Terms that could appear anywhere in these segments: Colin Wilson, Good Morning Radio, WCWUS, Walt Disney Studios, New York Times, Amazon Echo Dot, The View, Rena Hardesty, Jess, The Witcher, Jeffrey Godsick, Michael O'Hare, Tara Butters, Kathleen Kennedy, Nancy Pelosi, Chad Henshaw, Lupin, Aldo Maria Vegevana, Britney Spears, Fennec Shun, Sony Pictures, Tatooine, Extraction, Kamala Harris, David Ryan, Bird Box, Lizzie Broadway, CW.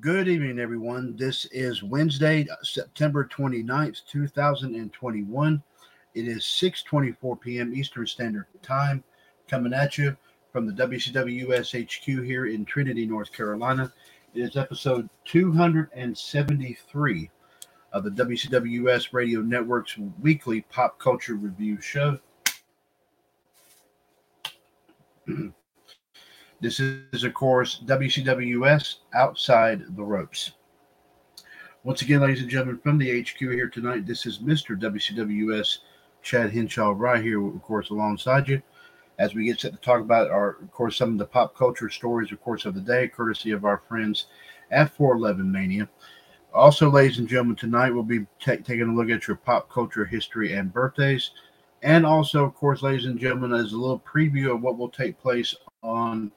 Good evening, everyone. This is Wednesday, September 29th, 2021. It is 6:24 p.m. Eastern Standard Time, coming at you from the WCWUS HQ here in Trinity, North Carolina. It is episode 273 of the WCWUS Radio Network's weekly pop culture review show. This is, of course, WCWS Outside the Ropes. Once again, ladies and gentlemen, from the HQ here tonight, this is Mr. WCWS Chad Henshaw right here, of course, alongside you as we get set to talk about, some of the pop culture stories, of course, of the day, courtesy of our friends at 411 Mania. Also, ladies and gentlemen, tonight we'll be taking a look at your pop culture history and birthdays. And also, of course, ladies and gentlemen, as a little preview of what will take place on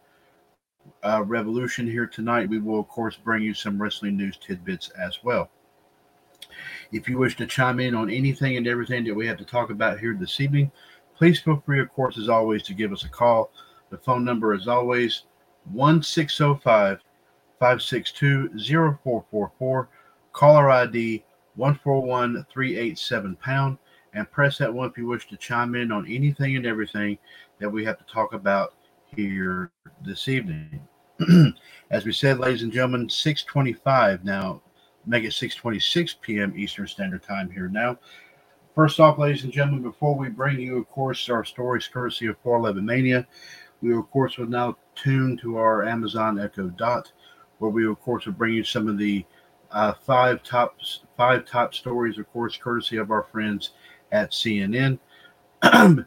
Revolution here tonight, we will, of course, bring you some wrestling news tidbits as well. If you wish to chime in on anything and everything that we have to talk about here this evening, please feel free, of course, as always, to give us a call. The phone number, as always, 1-605-562-0444. Caller ID 141-387-pound, and press that one if you wish to chime in on anything and everything that we have to talk about here this evening. As we said, ladies and gentlemen, 6:25 now, make it 6:26 p.m. Eastern Standard Time here now. First off, ladies and gentlemen, before we bring you, of course, our stories courtesy of 411 Mania, we, of course, will now tune to our Amazon Echo Dot, where we, of course, will bring you some of the five top stories, of course, courtesy of our friends at CNN. And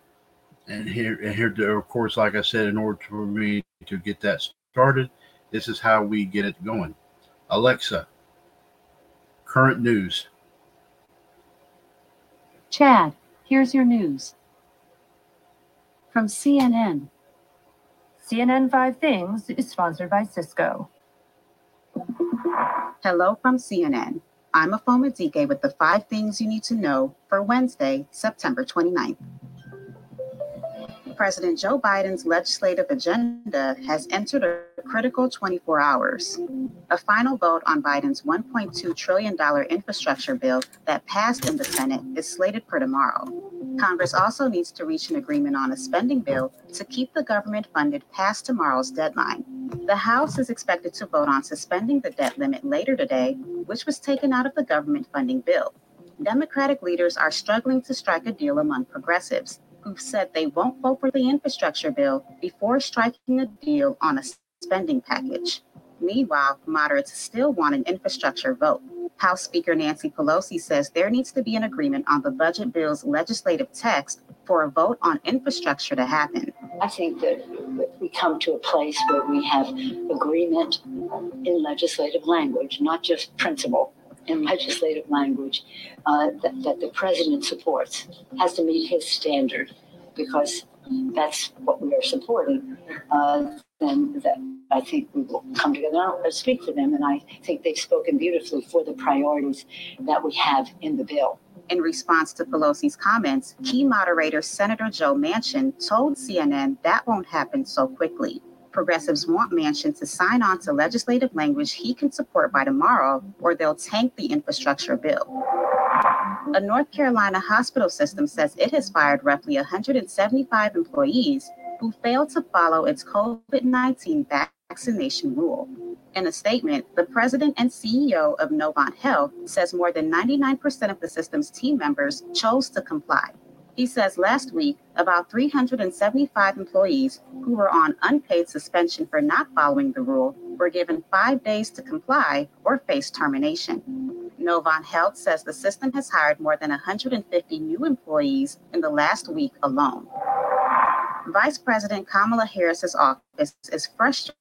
here, of course, like I said, in order for me to get that started, this is how we get it going. Alexa, current news. Chad, here's your news. From CNN. CNN 5 Things is sponsored by Cisco. Hello from CNN. I'm Afoma Dike with the 5 Things You Need to Know for Wednesday, September 29th. President Joe Biden's legislative agenda has entered a critical 24 hours. A final vote on Biden's $1.2 trillion infrastructure bill that passed in the Senate is slated for tomorrow. Congress also needs to reach an agreement on a spending bill to keep the government funded past tomorrow's deadline. The House is expected to vote on suspending the debt limit later today, which was taken out of the government funding bill. Democratic leaders are struggling to strike a deal among progressives, who've said they won't vote for the infrastructure bill before striking a deal on a spending package. Meanwhile, moderates still want an infrastructure vote. House Speaker Nancy Pelosi says there needs to be an agreement on the budget bill's legislative text for a vote on infrastructure to happen. I think that we come to a place where we have agreement in legislative language, not just principle. In legislative language that the president supports has to meet his standard, because that's what we are supporting, then that I think we will come together. And I'll speak for them, and I think they've spoken beautifully for the priorities that we have in the bill. In response to Pelosi's comments, key moderator Senator Joe Manchin told CNN that won't happen so quickly. Progressives want Manchin to sign on to legislative language he can support by tomorrow, or they'll tank the infrastructure bill. A North Carolina hospital system says it has fired roughly 175 employees who failed to follow its COVID-19 vaccination rule. In a statement, the president and CEO of Novant Health says more than 99% of the system's team members chose to comply. He says last week, about 375 employees who were on unpaid suspension for not following the rule were given 5 days to comply or face termination. Novant Health says the system has hired more than 150 new employees in the last week alone. Vice President Kamala Harris's office is frustrated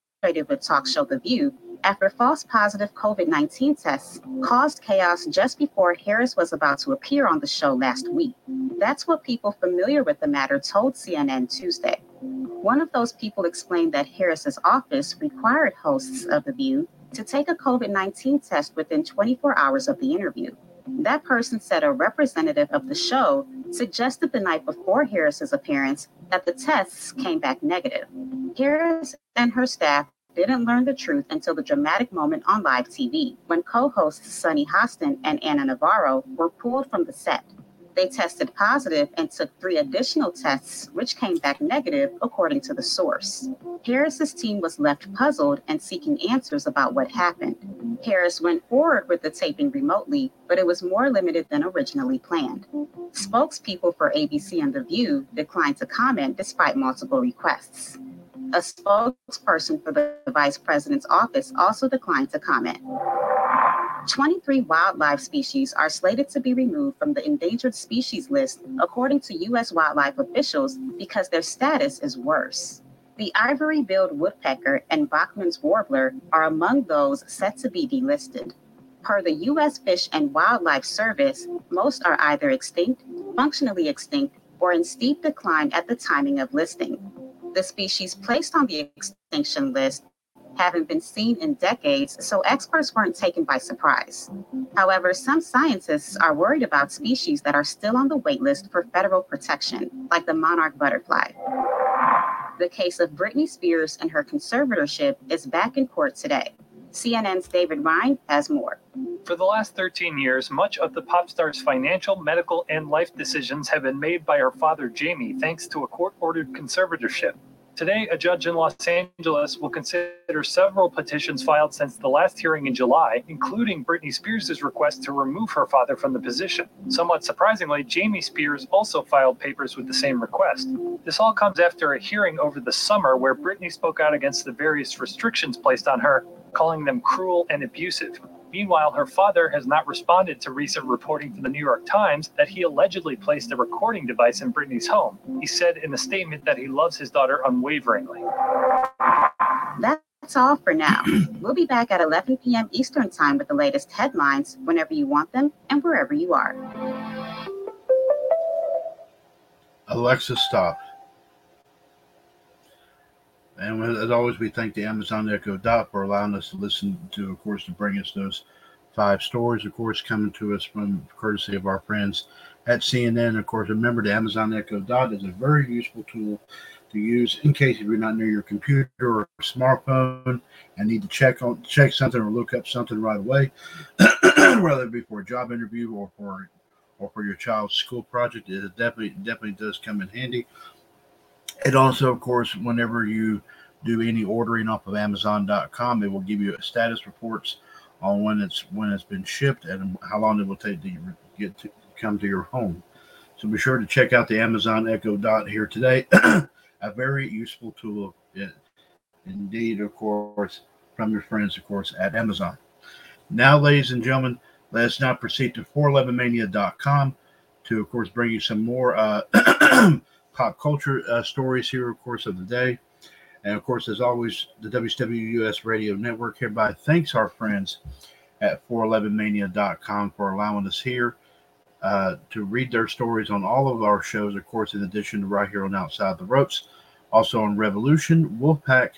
with talk show The View after false positive COVID-19 tests caused chaos just before Harris was about to appear on the show last week. That's what people familiar with the matter told CNN Tuesday. One of those people explained that Harris's office required hosts of The View to take a COVID-19 test within 24 hours of the interview. That person said a representative of the show suggested the night before Harris's appearance that the tests came back negative. Harris and her staff didn't learn the truth until the dramatic moment on live TV when co-hosts Sunny Hostin and Ana Navarro were pulled from the set. They tested positive and took 3 additional tests, which came back negative, according to the source. Harris's team was left puzzled and seeking answers about what happened. Harris went forward with the taping remotely, but it was more limited than originally planned. Spokespeople for ABC and The View declined to comment despite multiple requests. A spokesperson for the vice president's office also declined to comment. 23 wildlife species are slated to be removed from the endangered species list, according to U.S. wildlife officials, because their status is worse. The ivory-billed woodpecker and Bachman's warbler are among those set to be delisted. Per the U.S. Fish and Wildlife Service, most are either extinct, functionally extinct, or in steep decline at the timing of listing. The species placed on the extinction list haven't been seen in decades, so experts weren't taken by surprise. However, some scientists are worried about species that are still on the wait list for federal protection, like the monarch butterfly. The case of Britney Spears and her conservatorship is back in court today. CNN's David Ryan has more. For the last 13 years, much of the pop star's financial, medical, and life decisions have been made by her father, Jamie, thanks to a court-ordered conservatorship. Today, a judge in Los Angeles will consider several petitions filed since the last hearing in July, including Britney Spears' request to remove her father from the position. Somewhat surprisingly, Jamie Spears also filed papers with the same request. This all comes after a hearing over the summer where Britney spoke out against the various restrictions placed on her, calling them cruel and abusive. Meanwhile, her father has not responded to recent reporting from the New York Times that he allegedly placed a recording device in Britney's home. He said in a statement that he loves his daughter unwaveringly. That's all for now. We'll be back at 11 p.m. Eastern Time with the latest headlines whenever you want them and wherever you are. Alexa, stop. And as always, we thank the Amazon Echo Dot for allowing us to listen to, of course, to bring us those 5 stories, of course, coming to us from courtesy of our friends at CNN. Of course, remember, the Amazon Echo Dot is a very useful tool to use in case if you're not near your computer or smartphone and need to check something or look up something right away, whether it be for a job interview or for your child's school project. It definitely does come in handy. And also, of course, whenever you do any ordering off of Amazon.com, it will give you status reports on when it's been shipped and how long it will take to get to come to your home. So be sure to check out the Amazon Echo Dot here today. A very useful tool, indeed, of course, from your friends, of course, at Amazon. Now, ladies and gentlemen, let's now proceed to 411mania.com to, of course, bring you some more pop culture stories here, of course, of the day. And, of course, as always, the WCWUS Radio Network hereby thanks our friends at 411mania.com for allowing us here to read their stories on all of our shows, of course, in addition to right here on Outside the Ropes, also on Revolution, Wolfpack,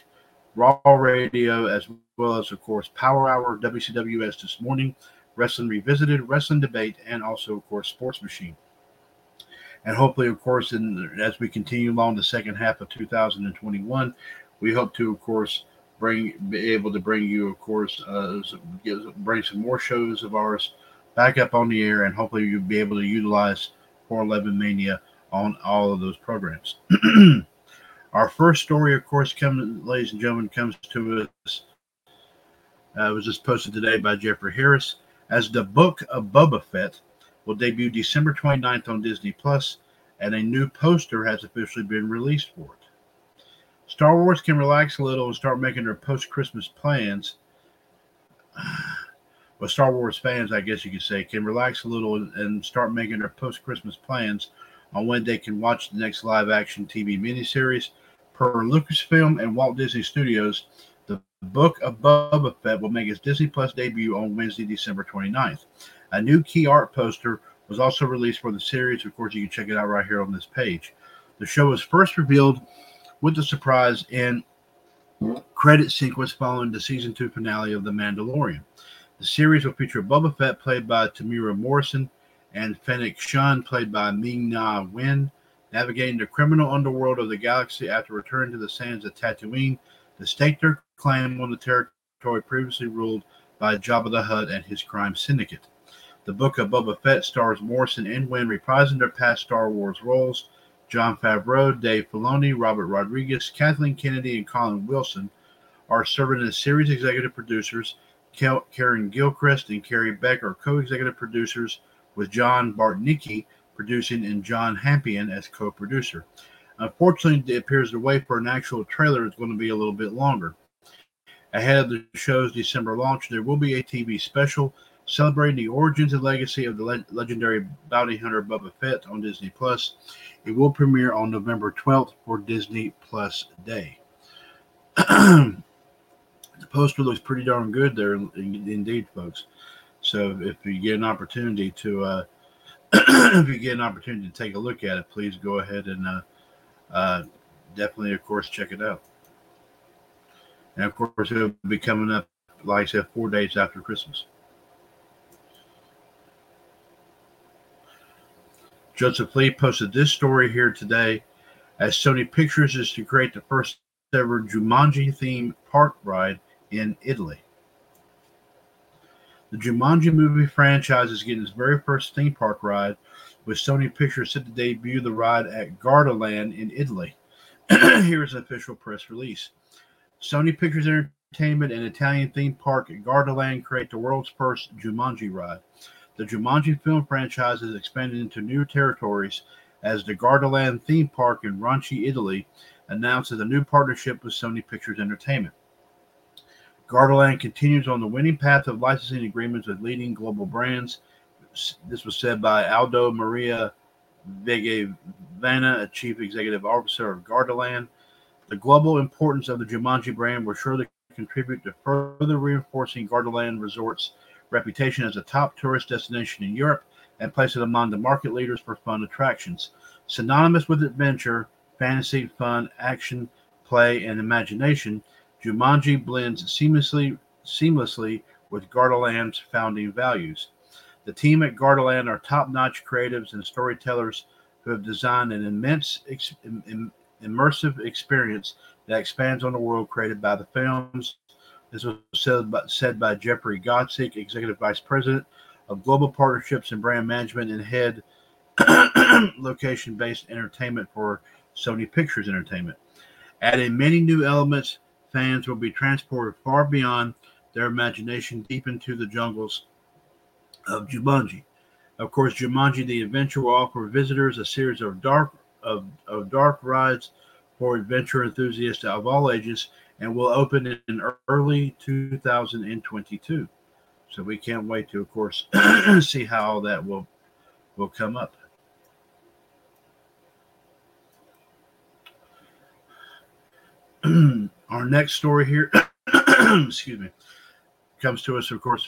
Raw Radio, as well as, of course, Power Hour, WCWS This Morning, Wrestling Revisited, Wrestling Debate, and also, of course, Sports Machine. And hopefully, of course, as we continue along the second half of 2021, we hope to, of course, be able to bring you, of course, bring some more shows of ours back up on the air, and hopefully you'll be able to utilize 411 Mania on all of those programs. Our first story, of course, ladies and gentlemen, comes to us. It was just posted today by Jeffrey Harris. As the Book of Boba Fett will debut December 29th on Disney Plus, and a new poster has officially been released for it. Star Wars can relax a little and start making their post-Christmas plans. Well, Star Wars fans, I guess you could say, can relax a little and start making their post-Christmas plans on when they can watch the next live-action TV miniseries. Per Lucasfilm and Walt Disney Studios, The Book of Boba Fett will make its Disney Plus debut on Wednesday, December 29th. A new key art poster was also released for the series. Of course, you can check it out right here on this page. The show was first revealed with the surprise and credit sequence following the Season 2 finale of The Mandalorian. The series will feature Boba Fett, played by Temuera Morrison, and Fennec Shun, played by Ming Na Wen, navigating the criminal underworld of the galaxy after returning to the sands of Tatooine to stake their claim on the territory previously ruled by Jabba the Hutt and his crime syndicate. The Book of Boba Fett stars Morrison and Wen reprising their past Star Wars roles. Jon Favreau, Dave Filoni, Robert Rodriguez, Kathleen Kennedy, and Colin Wilson are serving as series executive producers. Karen Gilchrist and Carrie Beck are co-executive producers, with John Bartnicki producing and John Hampion as co-producer. Unfortunately, it appears the wait for an actual trailer is going to be a little bit longer. Ahead of the show's December launch, there will be a TV special celebrating the origins and legacy of the legendary bounty hunter Boba Fett on Disney Plus. It will premiere on November 12th for Disney Plus Day. The poster looks pretty darn good there, indeed, folks. So if you get an opportunity to take a look at it, please go ahead and definitely, of course, check it out. And of course, it'll be coming up, like I said, 4 days after Christmas. Joseph Lee posted this story here today, as Sony Pictures is to create the first ever Jumanji-themed park ride in Italy. The Jumanji movie franchise is getting its very first theme park ride, with Sony Pictures set to debut the ride at Gardaland in Italy. Here's an official press release. Sony Pictures Entertainment and Italian theme park at Gardaland create the world's first Jumanji ride. The Jumanji film franchise is expanded into new territories as the Gardaland theme park in Ranchi, Italy, announces a new partnership with Sony Pictures Entertainment. Gardaland continues on the winning path of licensing agreements with leading global brands. This was said by Aldo Maria Vegevana, a chief executive officer of Gardaland. The global importance of the Jumanji brand will surely contribute to further reinforcing Gardaland Resort's reputation as a top tourist destination in Europe and place it among the market leaders for fun attractions. Synonymous with adventure, fantasy, fun, action, play, and imagination, Jumanji blends seamlessly with Gardaland's founding values. The team at Gardaland are top-notch creatives and storytellers who have designed an immense, immersive experience that expands on the world created by the films. This was said by Jeffrey Godsick, Executive Vice President of Global Partnerships and Brand Management and Head Location-Based Entertainment for Sony Pictures Entertainment. Adding many new elements, fans will be transported far beyond their imagination, deep into the jungles of Jumanji. Of course, Jumanji the Adventure will offer visitors a series of dark rides for adventure enthusiasts of all ages, and will open in early 2022. So we can't wait to, of course, see how all that will come up. Our next story here, comes to us, of course,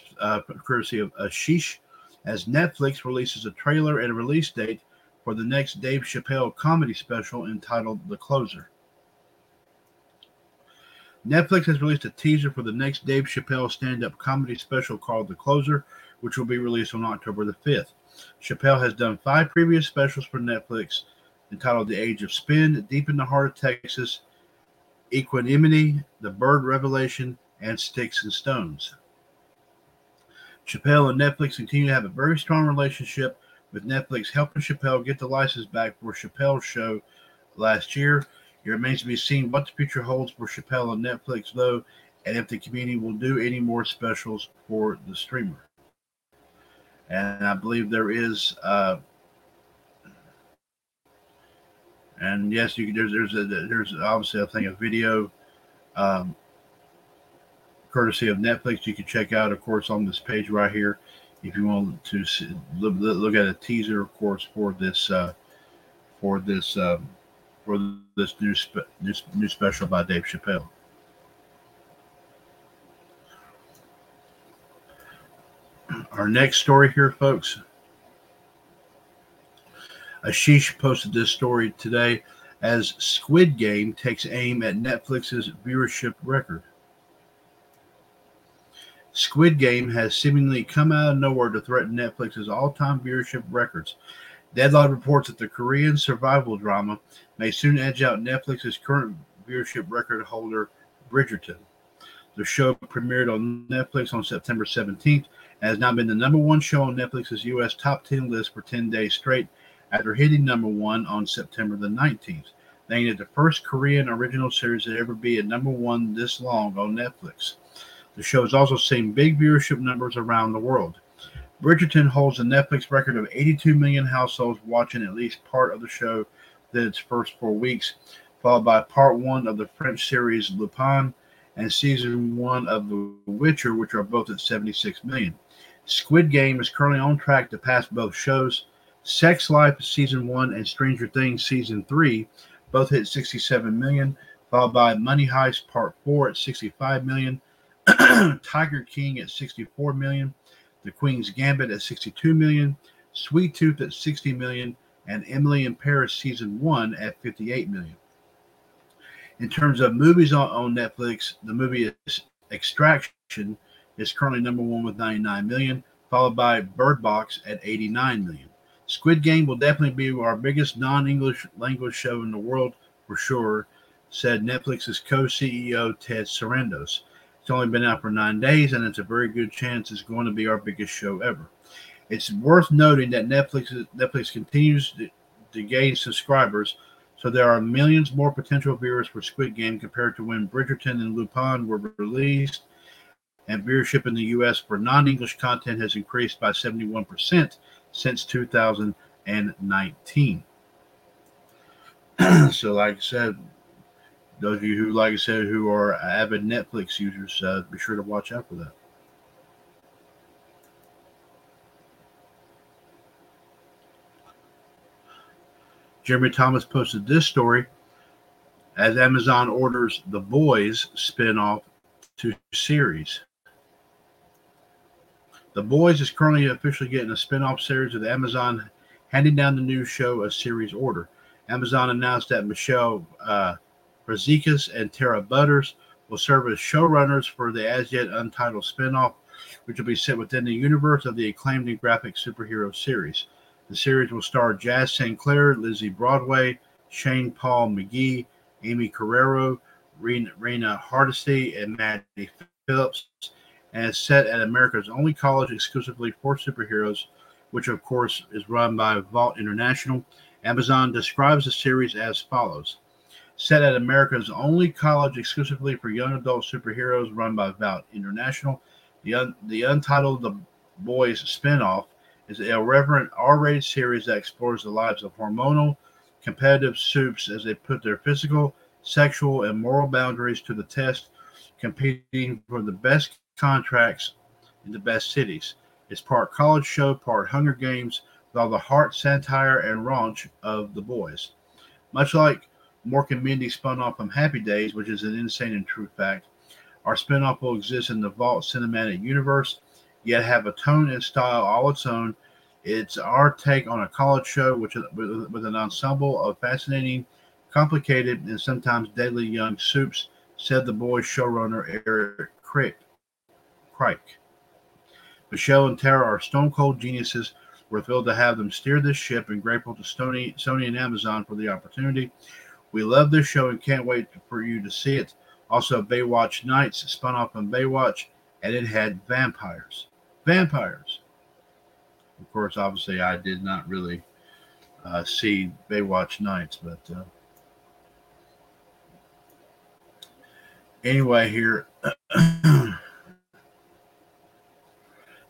courtesy of Ashish, as Netflix releases a trailer and a release date for the next Dave Chappelle comedy special entitled The Closer. Netflix has released a teaser for the next Dave Chappelle stand-up comedy special called The Closer, which will be released on October the 5th. Chappelle has done 5 previous specials for Netflix entitled The Age of Spin, Deep in the Heart of Texas, Equanimity, The Bird Revelation, and Sticks and Stones. Chappelle and Netflix continue to have a very strong relationship, with Netflix helping Chappelle get the license back for Chappelle's show last year. It remains to be seen what the future holds for Chappelle and Netflix, though, and if the community will do any more specials for the streamer. And I believe there is, and yes, there's obviously, I think, a video courtesy of Netflix you can check out, of course, on this page right here, if you want to see, look at a teaser, of course, for this new special by Dave Chappelle. Our next story here, folks. Ashish posted this story today as Squid Game takes aim at Netflix's viewership record. Squid Game has seemingly come out of nowhere to threaten Netflix's all-time viewership records. Deadline reports that the Korean survival drama may soon edge out Netflix's current viewership record holder, Bridgerton. The show premiered on Netflix on September 17th and has now been the number one show on Netflix's U.S. top 10 list for 10 days straight, after hitting number one on September the 19th, making it the first Korean original series to ever be at number one this long on Netflix. The show has also seen big viewership numbers around the world. Bridgerton holds a Netflix record of 82 million households watching at least part of the show within its first 4 weeks, followed by part one of the French series Lupin and season one of The Witcher, which are both at 76 million. Squid Game is currently on track to pass both shows. Sex Life season one and Stranger Things season three both hit 67 million, followed by Money Heist part four at 65 million, Tiger King at 64 million, The Queen's Gambit at 62 million, Sweet Tooth at 60 million, and Emily in Paris season one at 58 million. In terms of movies on Netflix, the movie Extraction is currently number one with 99 million, followed by Bird Box at 89 million. Squid Game will definitely be our biggest non-English language show in the world for sure, said Netflix's co-CEO Ted Sarandos. It's only been out for 9 days, and it's a very good chance it's going to be our biggest show ever. It's worth noting that Netflix continues to gain subscribers, so there are millions more potential viewers for Squid Game compared to when Bridgerton and Lupin were released, and viewership in the U.S. for non-English content has increased by 71%. Since 2019. So, like I said, those of you who, like I said, who are avid Netflix users, be sure to watch out for that. Jeremy Thomas posted this story as Amazon orders The Boys spinoff to series. The Boys is currently officially getting a spin-off series, with Amazon handing down the new show a series order. Amazon announced that Michelle Brazekas and Tara Butters will serve as showrunners for the as-yet untitled spin-off, which will be set within the universe of the acclaimed and graphic superhero series. The series will star Jazz Sinclair, Lizzie Broadway, Shane Paul McGee, Amy Carrero, Rena Hardesty, and Maddie Phillips, and is set at America's only college exclusively for superheroes, which, of course, is run by Vault International. Amazon describes the series as follows. Set at America's only college exclusively for young adult superheroes run by Vault International, the untitled The Boys spinoff is an irreverent R-rated series that explores the lives of hormonal, competitive soups as they put their physical, sexual, and moral boundaries to the test, competing for the best contracts in the best cities. It's part college show, part Hunger Games, with all the heart, satire, and raunch of The Boys. Much like Mork and Mindy spun off from Happy Days, which is an insane and true fact, our spinoff will exist in the Vault Cinematic Universe yet have a tone and style all its own. It's our take on a college show, which with an ensemble of fascinating, complicated, and sometimes deadly young soups, said The Boys showrunner Eric Kripke. Michelle and Tara are stone-cold geniuses. We're thrilled to have them steer this ship and grateful to Sony and Amazon for the opportunity. We love this show and can't wait for you to see it. Also, Baywatch Nights spun off on Baywatch, and it had vampires. Vampires. Of course, obviously, I did not really see Baywatch Nights, but anyway, here...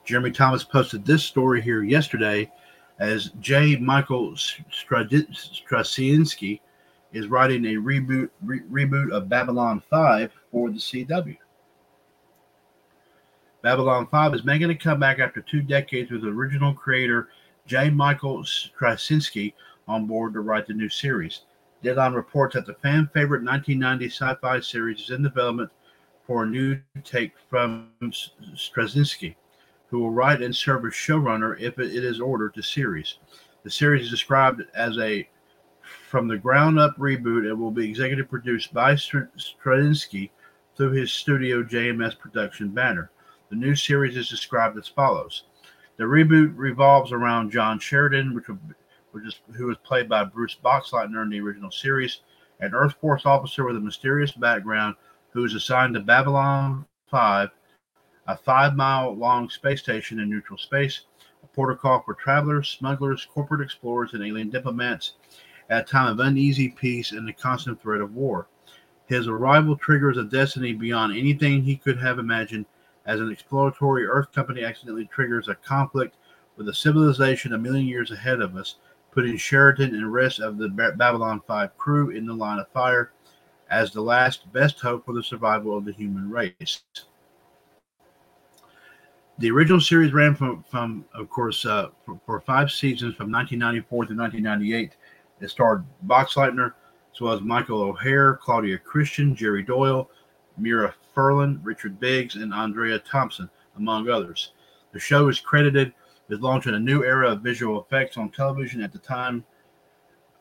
Jeremy Thomas posted this story here yesterday as J. Michael Straczynski is writing a reboot of Babylon 5 for the CW. Babylon 5 is making a comeback after 2 decades with original creator J. Michael Straczynski on board to write the new series. Deadline reports that the fan-favorite 1990 sci-fi series is in development for a new take from Straczynski, who will write and serve as showrunner if it is ordered to series. The series is described as a from-the-ground-up reboot and will be executive produced by Straczynski through his studio JMS production banner. The new series is described as follows. The reboot revolves around John Sheridan, who was played by Bruce Boxleitner in the original series, an Earth Force officer with a mysterious background who is assigned to Babylon 5, a 5-mile-long space station in neutral space, a port of call for travelers, smugglers, corporate explorers, and alien diplomats at a time of uneasy peace and the constant threat of war. His arrival triggers a destiny beyond anything he could have imagined, as an exploratory Earth company accidentally triggers a conflict with a civilization a million years ahead of us, putting Sheridan and the rest of the Babylon 5 crew in the line of fire as the last best hope for the survival of the human race. The original series ran for 5 seasons from 1994 to 1998. It starred Boxleitner, as well as Michael O'Hare, Claudia Christian, Jerry Doyle, Mira Furlan, Richard Biggs, and Andrea Thompson, among others. The show is credited as launching a new era of visual effects on television at the time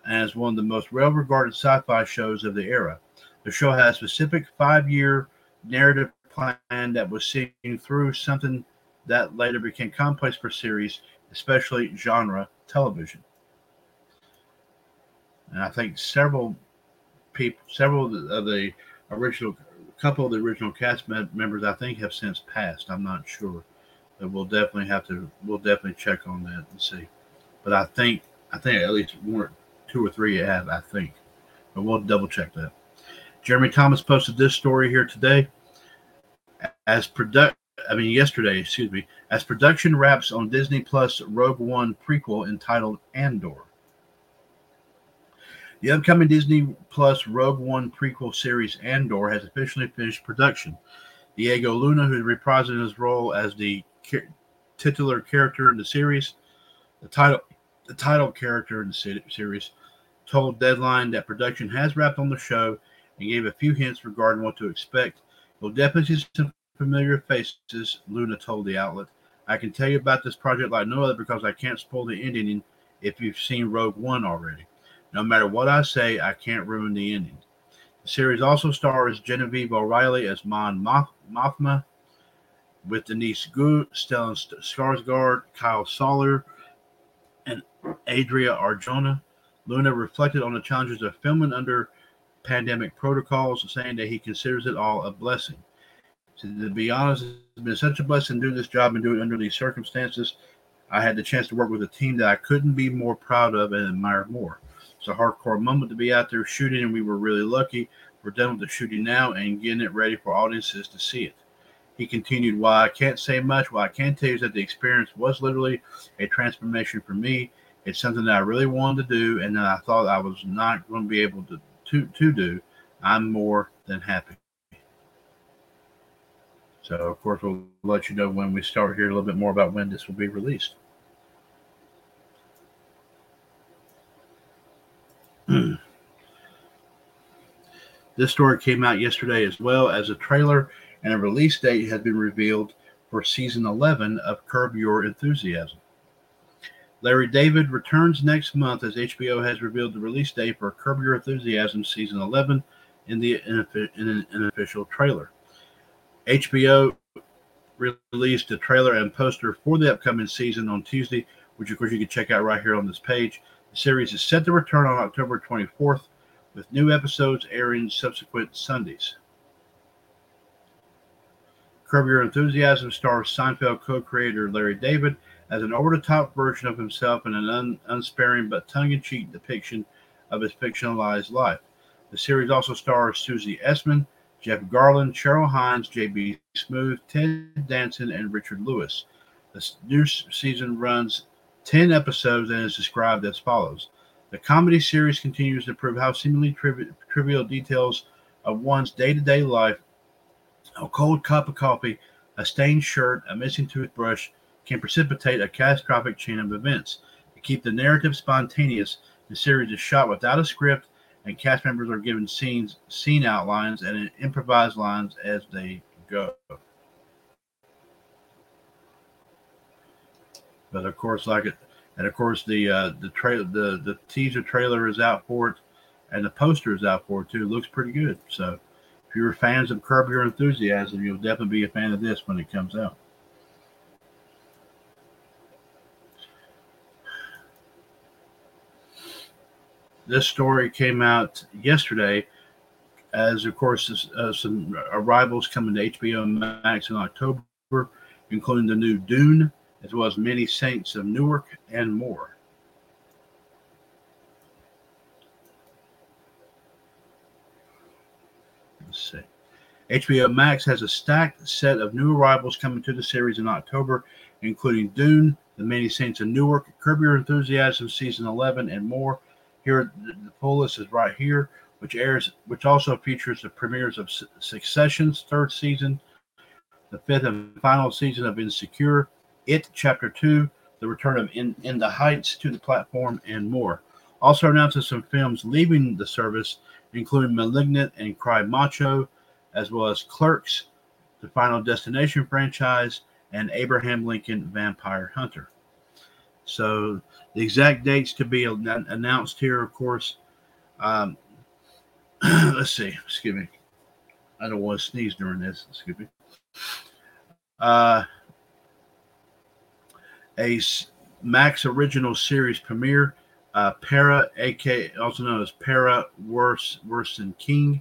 as one of the most well-regarded sci-fi shows of the era. The show had a specific 5-year narrative plan that was seen through something that later became complex for series, especially genre television. And I think several of the original cast members, I think, have since passed. I'm not sure, but we'll definitely check on that and see. But I think at least 1, 2, or 3 have, I think, but we'll double check that. Jeremy Thomas posted this story here today. As production wraps on Disney Plus Rogue One prequel entitled Andor. The upcoming Disney Plus Rogue One prequel series Andor has officially finished production. Diego Luna, who reprised his role as the titular character in the series, the title character in the series, told Deadline that production has wrapped on the show and gave a few hints regarding what to expect. You'll definitely see some familiar faces, Luna told the outlet. I can tell you about this project like no other because I can't spoil the ending if you've seen Rogue One already. No matter what I say, I can't ruin the ending. The series also stars Genevieve O'Reilly as Mon Mothma, with Denise Gu, Stellan Skarsgård, Kyle Soller, and Adria Arjona. Luna reflected on the challenges of filming under pandemic protocols, saying that he considers it all a blessing. To be honest, it's been such a blessing doing this job and doing it under these circumstances. I had the chance to work with a team that I couldn't be more proud of and admire more. It's a hardcore moment to be out there shooting, and we were really lucky. We're done with the shooting now and getting it ready for audiences to see it. He continued, while I can't say much, what I can tell you is that the experience was literally a transformation for me. It's something that I really wanted to do and that I thought I was not going to be able to do. I'm more than happy. So, of course, we'll let you know when we start here a little bit more about when this will be released. This story came out yesterday as well, as a trailer and a release date has been revealed for season 11 of Curb Your Enthusiasm. Larry David returns next month as HBO has revealed the release date for Curb Your Enthusiasm season 11 in an official trailer. HBO released a trailer and poster for the upcoming season on Tuesday, which of course you can check out right here on this page. The series is set to return on October 24th, with new episodes airing subsequent Sundays. Curb Your Enthusiasm stars Seinfeld co-creator Larry David as an over-the-top version of himself and an unsparing but tongue-in-cheek depiction of his fictionalized life. The series also stars Susie Essman, Jeff Garland, Cheryl Hines, J.B. Smoove, Ted Danson, and Richard Lewis. The new season runs 10 episodes and is described as follows. The comedy series continues to prove how seemingly trivial details of one's day-to-day life, a cold cup of coffee, a stained shirt, a missing toothbrush, can precipitate a catastrophic chain of events. To keep the narrative spontaneous, the series is shot without a script, and cast members are given scene outlines, and improvised lines as they go. But of course, the teaser trailer is out for it, and the poster is out for it too. It looks pretty good. So, if you're fans of Curb Your Enthusiasm, you'll definitely be a fan of this when it comes out. This story came out yesterday as, of course, some arrivals coming to HBO Max in October, including the new Dune, as well as Many Saints of Newark, and more. Let's see. HBO Max has a stacked set of new arrivals coming to the series in October, including Dune, The Many Saints of Newark, Curb Your Enthusiasm Season 11, and more. Here, the full list is right here, which also features the premieres of Succession's third season, the fifth and final season of Insecure, It Chapter 2, the return of In the Heights to the platform, and more. Also announces some films leaving the service, including Malignant and Cry Macho, as well as Clerks, the Final Destination franchise, and Abraham Lincoln Vampire Hunter. So the exact dates to be announced here, of course. Let's see. Excuse me. I don't want to sneeze during this. Excuse me. A Max original series premiere, Para, aka also known as Para Worsen King,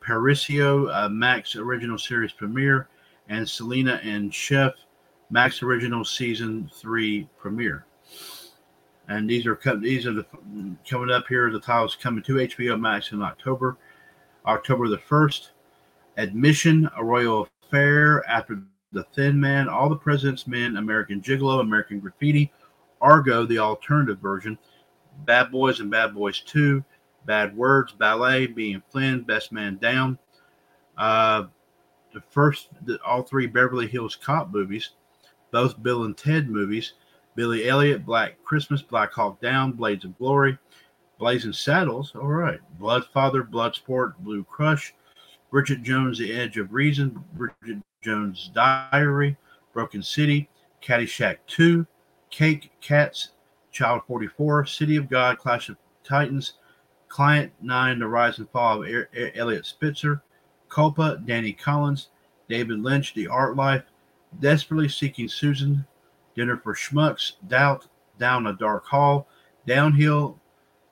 Paricio, Max original series premiere, and Selena and Chef, Max original season 3 premiere. And these are coming up here. The titles coming to HBO Max in October the 1st. Admission, A Royal Affair, After the Thin Man, All the President's Men, American Gigolo, American Graffiti, Argo, the alternative version, Bad Boys and Bad Boys 2, Bad Words, Ballet, Being Flynn, Best Man Down. All three Beverly Hills Cop movies, both Bill and Ted movies, Billy Elliot, Black Christmas, Black Hawk Down, Blades of Glory, Blazing Saddles, all right, Bloodfather, Bloodsport, Blue Crush, Bridget Jones, The Edge of Reason, Bridget Jones' Diary, Broken City, Caddyshack 2, Cake, Cats, Child 44, City of God, Clash of Titans, Client 9, The Rise and Fall of Elliot Spitzer, Culpa, Danny Collins, David Lynch, The Art Life, Desperately Seeking Susan, Dinner for Schmucks, Doubt, Down a Dark Hall, Downhill,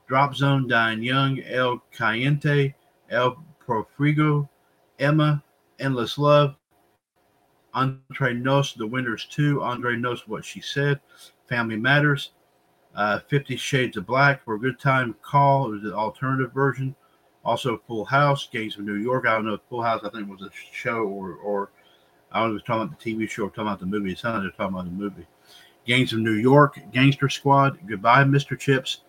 Drop Zone, Dying Young, El Caliente, El Profrigo, Emma, Endless Love, Entre Nos, The Winters 2, Andre Knows What She Said, Family Matters, 50 Shades of Black, For a Good Time, Call, it was an alternative version. Also, Full House, Gangs of New York. I don't know if Full House, I think, was a show, or I don't know if it was talking about the TV show or talking about the movie. It sounded like they were talking about the movie. Gangs of New York, Gangster Squad, Goodbye, Mr. Chips,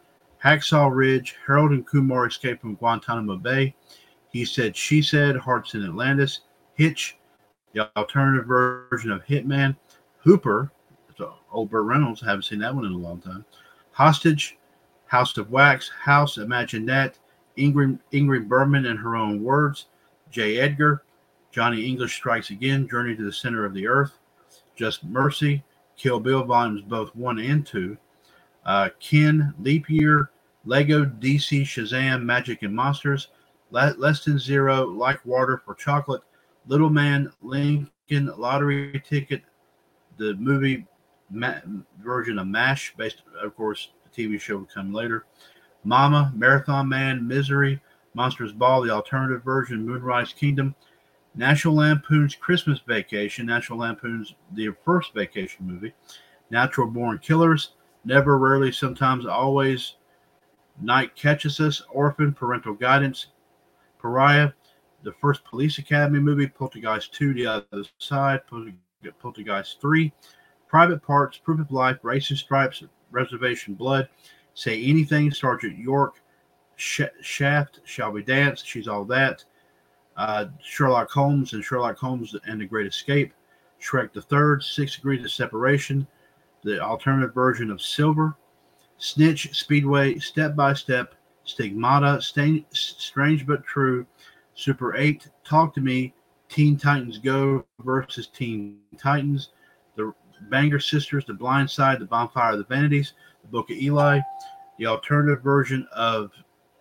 Hacksaw Ridge, Harold and Kumar Escape from Guantanamo Bay, He Said, She Said, Hearts in Atlantis, Hitch, the alternative version of Hitman, Hooper, old Burt Reynolds, I haven't seen that one in a long time, Hostage, House of Wax, House, Imagine That, Ingrid Bergman in Her Own Words, J. Edgar, Johnny English Strikes Again, Journey to the Center of the Earth, Just Mercy, Kill Bill Volumes both 1 and 2, Ken, Leap Year, Lego, DC, Shazam, Magic and Monsters, Less Than Zero, Like Water for Chocolate, Little Man, Lincoln, Lottery Ticket, the movie version of MASH, based, of course, the TV show will come later, Mama, Marathon Man, Misery, Monsters Ball, the alternative version, Moonrise Kingdom, National Lampoon's Christmas Vacation, National Lampoon's the first vacation movie, Natural Born Killers, Never, Rarely, Sometimes, Always, Night Catches Us, Orphan, Parental Guidance, Pariah, the first Police Academy movie, Poltergeist 2, The Other Side, Poltergeist 3, Private Parts, Proof of Life, Racing Stripes, Reservation Blood, Say Anything, Sergeant York, Shaft, Shall We Dance, She's All That, Sherlock Holmes and Sherlock Holmes and the Great Escape, Shrek the Third, 6 Degrees of Separation, the alternative version of Silver, Snitch, Speedway, Step by Step, Stigmata, Strange But True, Super 8, Talk to Me, Teen Titans Go versus Teen Titans, the Banger Sisters, The Blind Side, The Bonfire of the Vanities, The Book of Eli, the alternative version of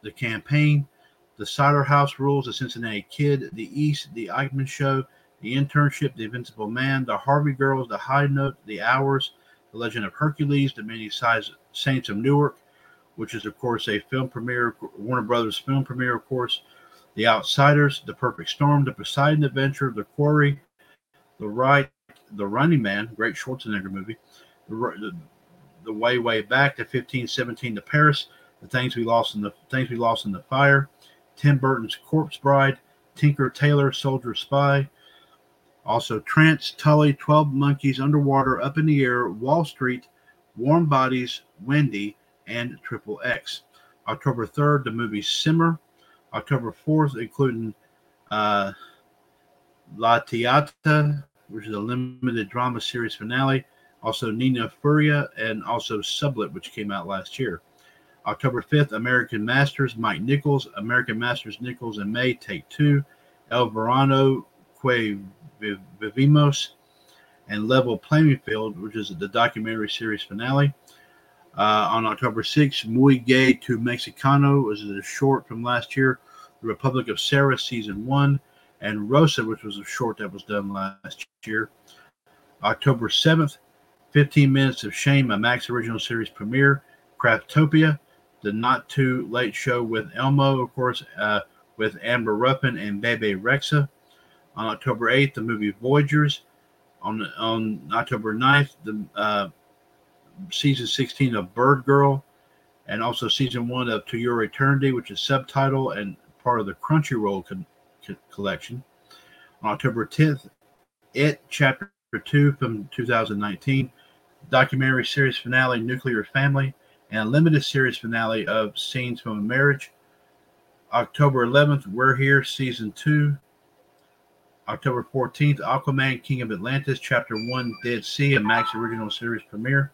The Campaign, The Cider House Rules, The Cincinnati Kid, The East, The Eichmann Show, The Internship, The Invincible Man, The Harvey Girls, The High Note, The Hours, The Legend of Hercules, The Many Saints of Newark, which is, of course, a film premiere, Warner Brothers film premiere, of course, The Outsiders, The Perfect Storm, The Poseidon Adventure, The Quarry, The Running Man, great Schwarzenegger movie, The Way, Way Back, The 1517 to Paris, Things We Lost in the Fire, Tim Burton's Corpse Bride, Tinker Tailor, Soldier Spy, also Trance, Tully, 12 Monkeys, Underwater, Up in the Air, Wall Street, Warm Bodies, Wendy, and Triple X. October 3rd, the movie Simmer. October 4th, including La Tiata, which is a limited drama series finale, also Nina Furia, and also Sublet, which came out last year. October 5th, American Masters, Mike Nichols, American Masters, Nichols and May, Take Two, El Verano, Que Vivimos, and Level Playing Field, which is the documentary series finale. On October 6th, Muy Gay to Mexicano, which is a short from last year, The Republic of Sarah, Season 1, and Rosa, which was a short that was done last year. October 7th, 15 Minutes of Shame, a Max original series premiere, Craftopia, The Not Too Late Show with Elmo, of course, with Amber Ruffin and Bebe Rexha. On October 8th, the movie Voyagers. On October 9th, the season 16 of Bird Girl, and also season 1 of To Your Eternity, which is subtitle and part of the Crunchyroll collection. On October 10th, It Chapter 2 from 2019, documentary series finale Nuclear Family, and a limited series finale of Scenes from a Marriage. October 11th, We're Here, Season 2. October 14th, Aquaman, King of Atlantis, Chapter 1, Dead Sea, a Max Original Series premiere.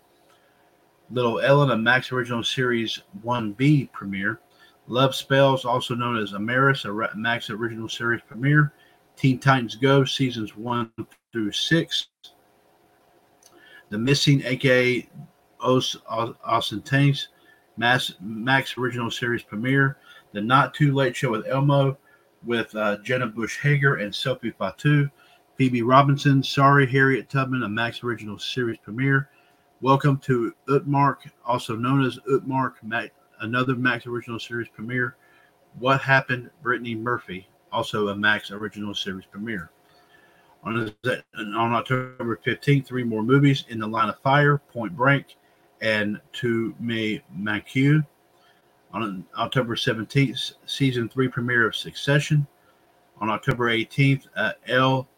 Little Ellen, a Max Original Series 1B premiere. Love Spells, also known as Amaris, a Max Original Series premiere. Teen Titans Go, Seasons 1 through 6. The Missing, a.k.a. Austin Tanks, Max Original Series premiere, The Not Too Late Show with Elmo, with Jenna Bush Hager and Sophie Fatu, Phoebe Robinson, Sorry, Harriet Tubman, a Max Original Series premiere, Welcome to Utmark, also known as Utmark, another Max Original Series premiere, What Happened, Brittany Murphy, also a Max Original Series premiere. On October 15th, 3 more movies, In the Line of Fire, Point Break, and To Me, Mankiw. On October 17th, season 3 premiere of Succession. On October 18th, El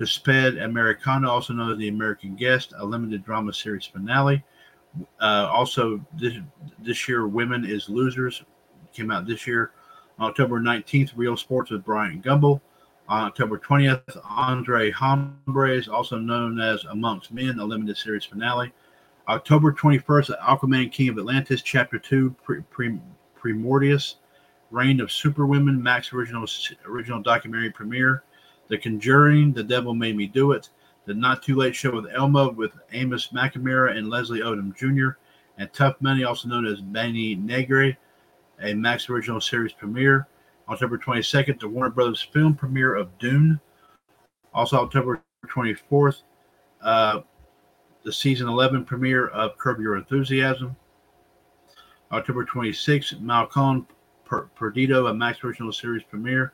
Huésped Americano, also known as The American Guest, a limited drama series finale. Also, this year, Women is Losers came out this year. On October 19th, Real Sports with Brian Gumble. On October 20th, Andre Hombres, also known as Amongst Men, a limited series finale. October 21st, Aquaman, King of Atlantis, Chapter 2, Primordius, Reign of Superwomen, Max Original Documentary premiere, The Conjuring, The Devil Made Me Do It, The Not Too Late Show with Elmo with Amos McNamara and Leslie Odom Jr., and Tough Money, also known as Benny Negri, a Max original series premiere. October 22nd, the Warner Brothers film premiere of Dune. Also October 24th, the season 11 premiere of Curb Your Enthusiasm. October 26th, Malcolm Perdido, a Max original series premiere.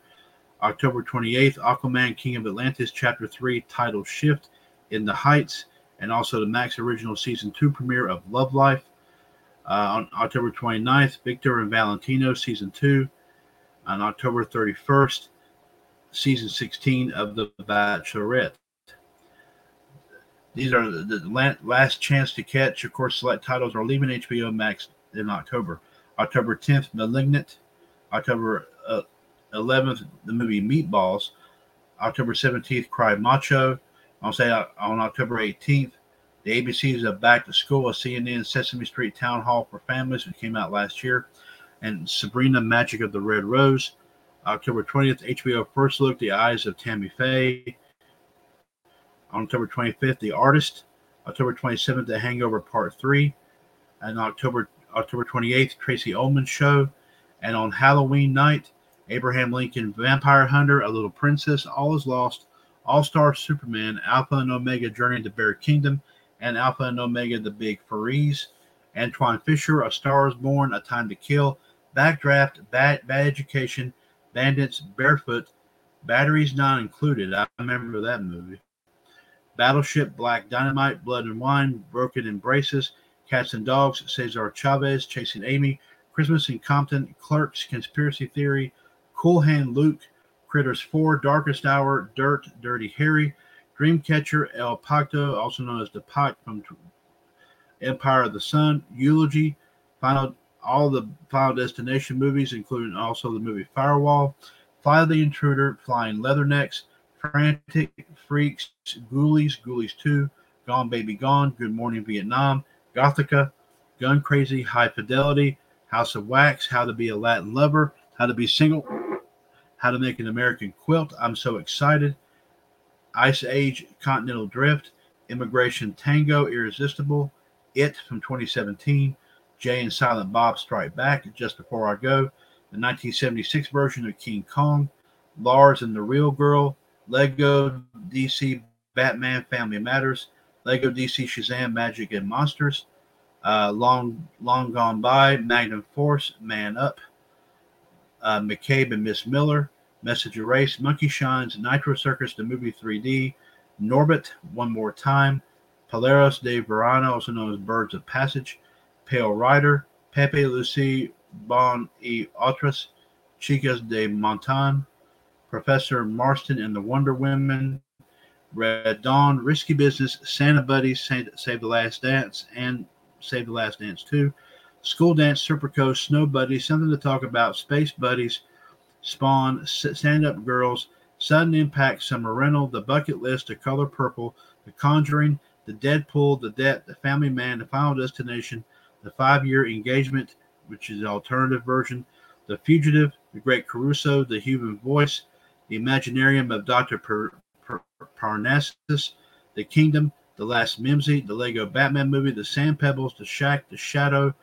October 28th, Aquaman King of Atlantis Chapter 3 title shift in the Heights, and also the Max original season 2 premiere of Love Life. On October 29th, Victor and Valentino season 2. On October 31st, season 16 of The Bachelorette. These are the last chance to catch. Of course, select titles are leaving HBO Max in October. October 10th, Malignant. October 11th, the movie Meatballs. October 17th, Cry Macho. On October 18th, the ABC's of Back to School, a CNN Sesame Street Town Hall for Families, which came out last year, and Sabrina, Magic of the Red Rose. October 20th, HBO First Look, The Eyes of Tammy Faye. On October 25th, The Artist. October 27th, The Hangover Part 3. And October 28th, Tracy Ullman's Show. And on Halloween night, Abraham Lincoln, Vampire Hunter, A Little Princess, All Is Lost, All-Star Superman, Alpha and Omega, Journey to Bear Kingdom, and Alpha and Omega, The Big Freeze. Antoine Fisher, A Star Is Born, A Time to Kill, Backdraft, Bad Education, Bandits, Barefoot, Batteries Not Included. I remember that movie. Battleship, Black Dynamite, Blood and Wine, Broken Embraces, Cats and Dogs, Cesar Chavez, Chasing Amy, Christmas in Compton, Clerks, Conspiracy Theory, Cool Hand Luke, Critters 4, Darkest Hour, Dirt, Dirty Harry, Dreamcatcher, El Pacto, also known as The Pact from Empire of the Sun, Eulogy, all the Final Destination movies, including also the movie Firewall, Fly the Intruder, Flying Leathernecks, Frantic, Freaks, Ghoulies, Ghoulies 2, Gone Baby Gone, Good Morning Vietnam, Gothica, Gun Crazy, High Fidelity, House of Wax, How to Be a Latin Lover, How to Be Single, How to Make an American Quilt, I'm So Excited, Ice Age, Continental Drift, Immigration Tango, Irresistible, It from 2017, Jay and Silent Bob Strike Back, Just Before I Go, the 1976 version of King Kong, Lars and the Real Girl, Lego DC Batman Family Matters, Lego DC Shazam Magic and Monsters, Long Gone By, Magnum Force, Man Up, McCabe and Miss Miller, Message Erased, Monkey Shines, Nitro Circus, the movie 3D, Norbit, One More Time, Polaris de Verano, also known as Birds of Passage, Pale Rider, Pepe Lucy Bon y Otras, Chicas de Montan, Professor Marston and the Wonder Women, Red Dawn, Risky Business, Santa Buddies, Save the Last Dance, and Save the Last Dance 2, School Dance, Serpico, Snow Buddies, Something to Talk About, Space Buddies, Spawn, Stand Up Girls, Sudden Impact, Summer Rental, The Bucket List, The Color Purple, The Conjuring, The Deadpool, The Debt, The Family Man, The Final Destination, The 5-Year Engagement, which is the alternative version, The Fugitive, The Great Caruso, The Human Voice, The Imaginarium of Dr. Parnassus, The Kingdom, The Last Mimsy, The Lego Batman Movie, The Sand Pebbles, The Shack, The Shadow,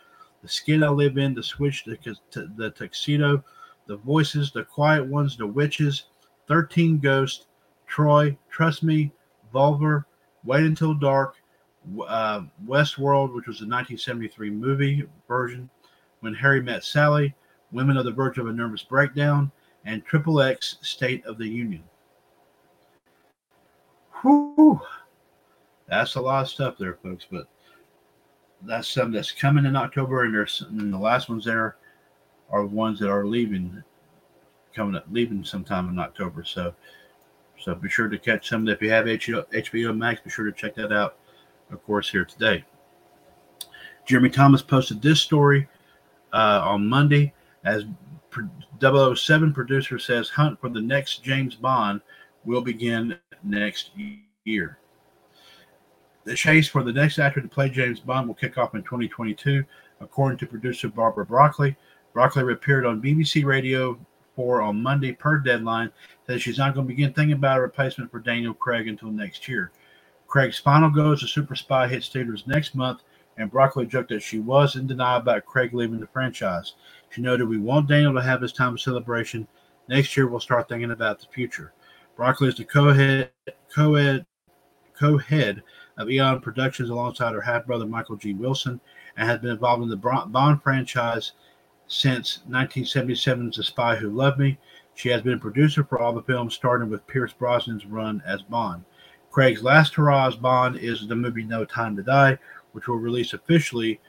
The Skin I Live In, The Switch, The Tuxedo, The Voices, The Quiet Ones, The Witches, 13 Ghosts, Troy, Trust Me, Vulver, Wait Until Dark, Westworld, which was the 1973 movie version, When Harry Met Sally, Women on the Verge of a Nervous Breakdown, and Triple X, State of the Union. Whew. That's a lot of stuff there, folks, but that's some that's coming in October, and the last ones there are ones that are leaving sometime in October, So be sure to catch some. If you have HBO Max, be sure to check that out, of course, here today. Jeremy Thomas posted this story on Monday. As 007 producer says, hunt for the next James Bond will begin next year. The chase for the next actor to play James Bond will kick off in 2022, according to producer Barbara Broccoli. Broccoli appeared on BBC Radio 4 on Monday per Deadline, says she's not going to begin thinking about a replacement for Daniel Craig until next year. Craig's final goes, a super spy hits theaters next month, and Broccoli joked that she was in denial about Craig leaving the franchise. She noted, "We want Daniel to have his time of celebration. Next year, we'll start thinking about the future." Broccoli is the co-head of Eon Productions alongside her half-brother Michael G. Wilson, and has been involved in the Bond franchise since 1977's The Spy Who Loved Me. She has been a producer for all the films, starting with Pierce Brosnan's run as Bond. Craig's last hurrah as Bond is the movie No Time to Die, which will release officially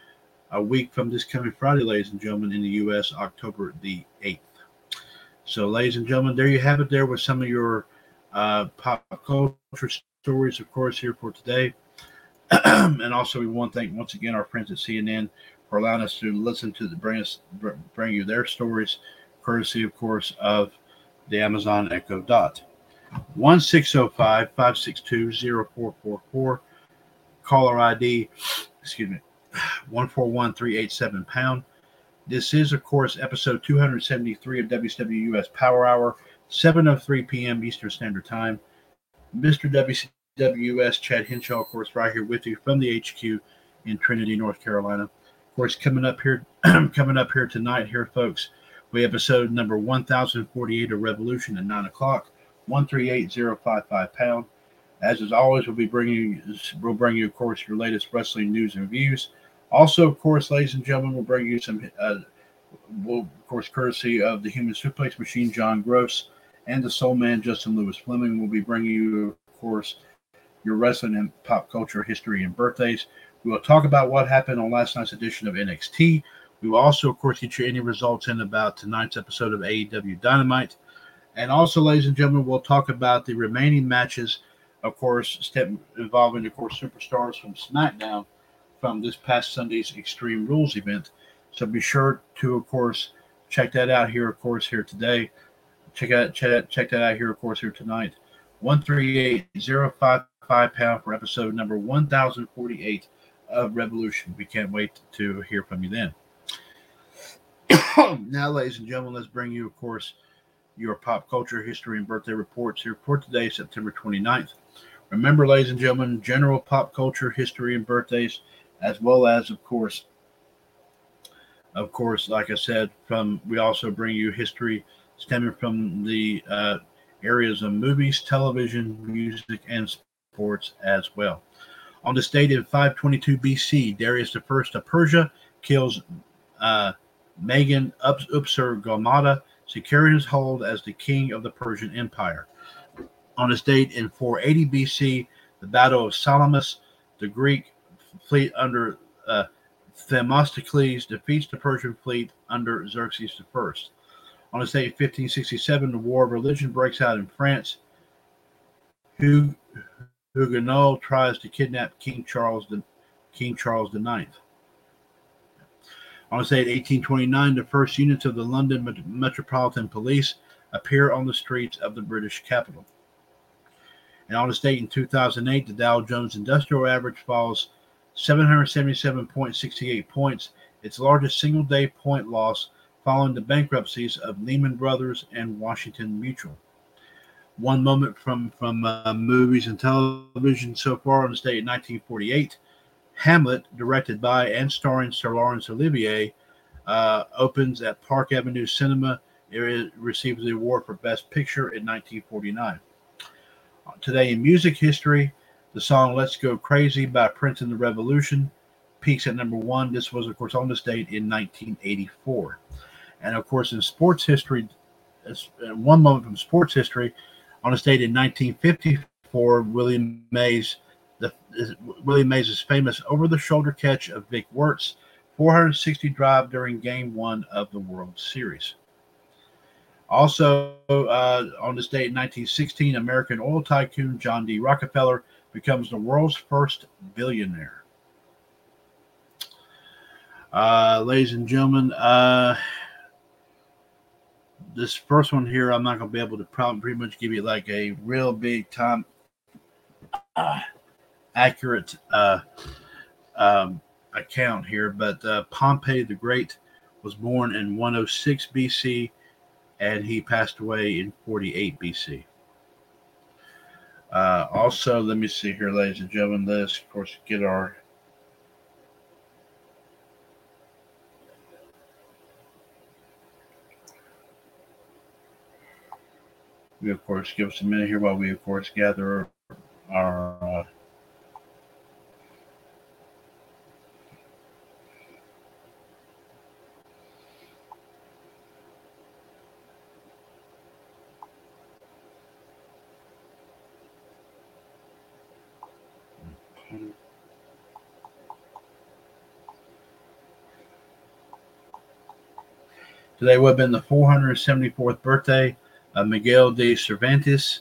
a week from this coming Friday, ladies and gentlemen, in the U.S., October the 8th. So, ladies and gentlemen, there you have it there with some of your pop culture stories, of course, here for today. And also, we want to thank, once again, our friends at CNN for allowing us to listen to the bring you their stories, courtesy, of course, of the Amazon Echo Dot. 1-605-562-0444. Caller ID, 141387#. This is, of course, episode 273 of WCWUS Power Hour, 7:03 p.m. Eastern Standard Time. Mr. WCWUS Chad Henshaw, of course, right here with you from the HQ in Trinity, North Carolina. Of course, coming up here tonight, here, folks, we have episode number 1048 of Revolution at 9 o'clock, 138055#. As is always, we'll bring you, of course, your latest wrestling news and reviews. Also, of course, ladies and gentlemen, we'll bring you some, of course, courtesy of the Human Suplex Machine, John Gross, and the Soul Man, Justin Lewis Fleming. We'll be bringing you, of course, your wrestling and pop culture history and birthdays. We will talk about what happened on last night's edition of NXT. We will also, of course, get you any results in about tonight's episode of AEW Dynamite. And also, ladies and gentlemen, we'll talk about the remaining matches, of course, involving, of course, superstars from SmackDown, from this past Sunday's Extreme Rules event. So be sure to, of course, check that out here, of course, here today. Check that out here, of course, here tonight. 138055# for episode number 1048 of Revolution. We can't wait to hear from you then. Now, ladies and gentlemen, let's bring you, of course, your pop culture history and birthday reports here for today, September 29th. Remember, ladies and gentlemen, general pop culture history and birthdays, as well as, of course, like I said, we also bring you history stemming from the areas of movies, television, music, and sports as well. On this date in 522 BC, Darius I of Persia kills Magan Upsur-Galmada, securing his hold as the king of the Persian Empire. On this date in 480 BC, the Battle of Salamis, the Greek fleet under Themistocles defeats the Persian fleet under Xerxes I. On this date, 1567, the War of Religion breaks out in France. Huguenot tries to kidnap King Charles IX. On this date, 1829, the first units of the London Metropolitan Police appear on the streets of the British capital. And on this date in 2008, the Dow Jones Industrial Average falls 777.68 points, its largest single-day point loss following the bankruptcies of Lehman Brothers and Washington Mutual. One moment from movies and television so far. On this date in 1948, Hamlet, directed by and starring Sir Laurence Olivier, opens at Park Avenue Cinema. It receives the award for Best Picture in 1949. Today in music history, the song Let's Go Crazy by Prince and the Revolution peaks at number one. This was, of course, on this date in 1984. And, of course, in sports history, one moment from sports history, on this date in 1954, Willie Mays' famous over-the-shoulder catch of Vic Wertz, 460 drive during Game 1 of the World Series. Also, on this date in 1916, American oil tycoon John D. Rockefeller becomes the world's first billionaire. Ladies and gentlemen, this first one here, I'm not going to be able to probably pretty much give you like a real big time accurate account here, but Pompey the Great was born in 106 BC. And he passed away in 48 BC. Also, let me see here, ladies and gentlemen. Let's, of course, get our we, of course, give us a minute here while we, of course, gather our Today would have been the 474th birthday of Miguel de Cervantes.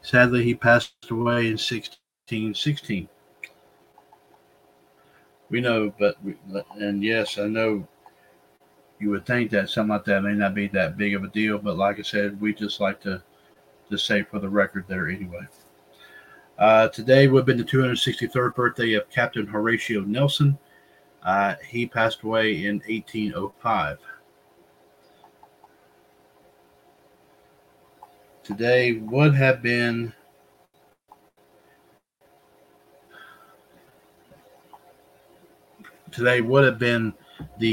Sadly, he passed away in 1616. We know, and yes, I know you would think that something like that may not be that big of a deal, but like I said, we just like to say for the record there anyway. Today would have been the 263rd birthday of Captain Horatio Nelson. He passed away in 1805. Today would have been the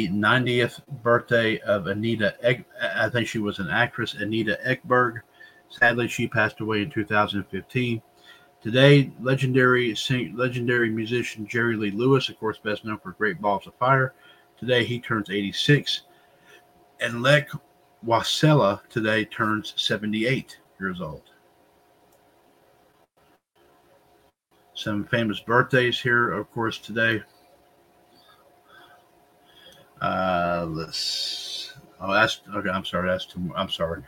90th birthday of Anita Egg. I think she was an actress, Anita Ekberg. Sadly, she passed away in 2015. Today, legendary musician Jerry Lee Lewis, of course, best known for Great Balls of Fire. Today, he turns 86, and Lech Walesa today turns 78 years old. Some famous birthdays here, of course, today. I'm looking at the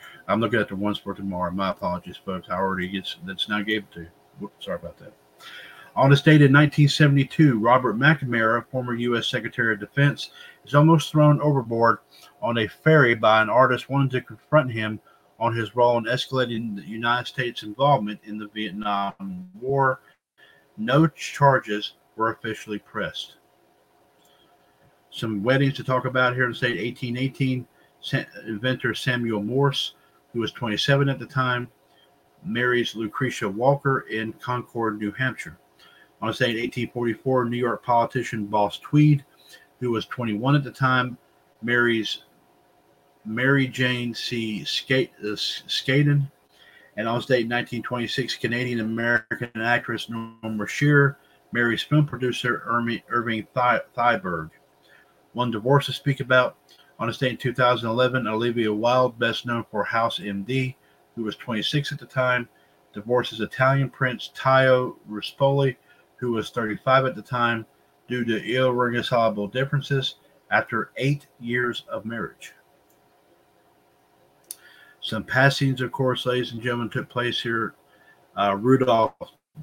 ones for tomorrow. My apologies, folks. I already gave it to you. Whoops, sorry about that. On this date in 1972, Robert McNamara, former U.S. Secretary of Defense, is almost thrown overboard on a ferry by an artist wanting to confront him on his role in escalating the United States involvement in the Vietnam War. No charges were officially pressed. Some weddings to talk about here in the state. 1818, inventor Samuel Morse, who was 27 at the time, marries Lucretia Walker in Concord, New Hampshire. On the state in 1844, New York politician Boss Tweed, who was 21 at the time, marries Mary Jane C. Scaden. And on stage in 1926, Canadian-American actress Norma Shearer marries film producer Irving Thalberg. One divorce to speak about. On the stage in 2011, Olivia Wilde, best known for House MD, who was 26 at the time, divorces Italian Prince Tio Ruspoli, who was 35 at the time, due to irreconcilable differences, after 8 years of marriage. Some passings, of course, ladies and gentlemen, took place here. Rudolph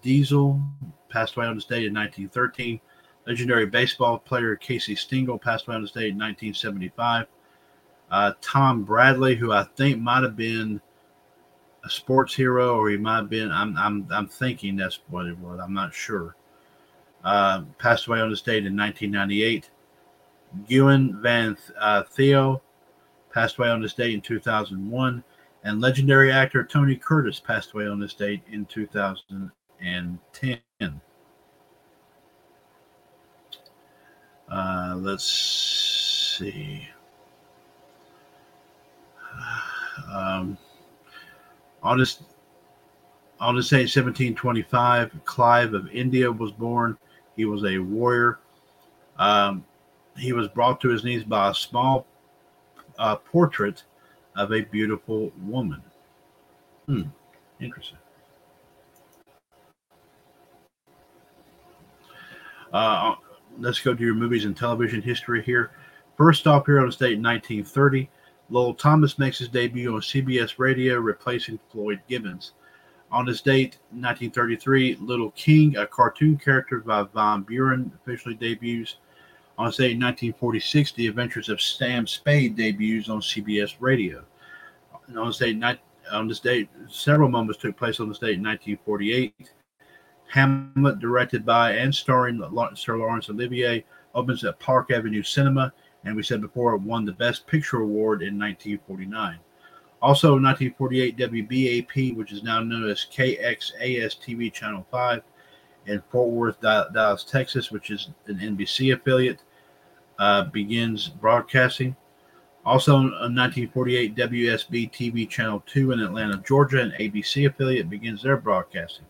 Diesel passed away on this date in 1913. Legendary baseball player Casey Stengel passed away on this date in 1975. Tom Bradley, who I think might have been a sports hero, or he might have been, I'm thinking that's what it was, I'm not sure. Passed away on this date in 1998. Guyen Van Theo passed away on this date in 2001, and legendary actor Tony Curtis passed away on this date in 2010. Let's see. On this date, 1725, Clive of India was born. He was a warrior. He was brought to his knees by a small portrait of a beautiful woman. Interesting. Let's go to your movies and television history here. First off, here on the state in 1930, Lowell Thomas makes his debut on CBS Radio, replacing Floyd Gibbons. On this date, 1933, Little King, a cartoon character by Von Buren, officially debuts. On this date in 1946, The Adventures of Sam Spade debuts on CBS Radio. And on this date, several moments took place on this date in 1948. Hamlet, directed by and starring Sir Laurence Olivier, opens at Park Avenue Cinema, and we said before it won the Best Picture Award in 1949. Also, 1948 WBAP, which is now known as KXAS-TV Channel 5 in Fort Worth, Dallas, Texas, which is an NBC affiliate, begins broadcasting. Also, in 1948, WSB-TV Channel 2 in Atlanta, Georgia, an ABC affiliate, begins their broadcasting.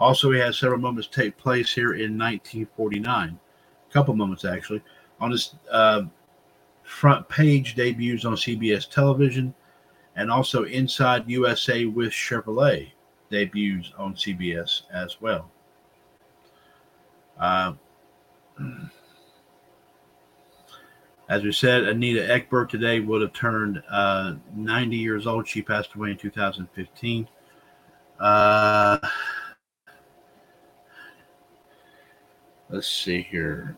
Also, we had several moments take place here in 1949. A couple moments, actually. On this front page debuts on CBS television, and also Inside USA with Chevrolet debuts on CBS as well. As we said, Anita Ekberg today would have turned 90 years old. She passed away in 2015. Let's see here.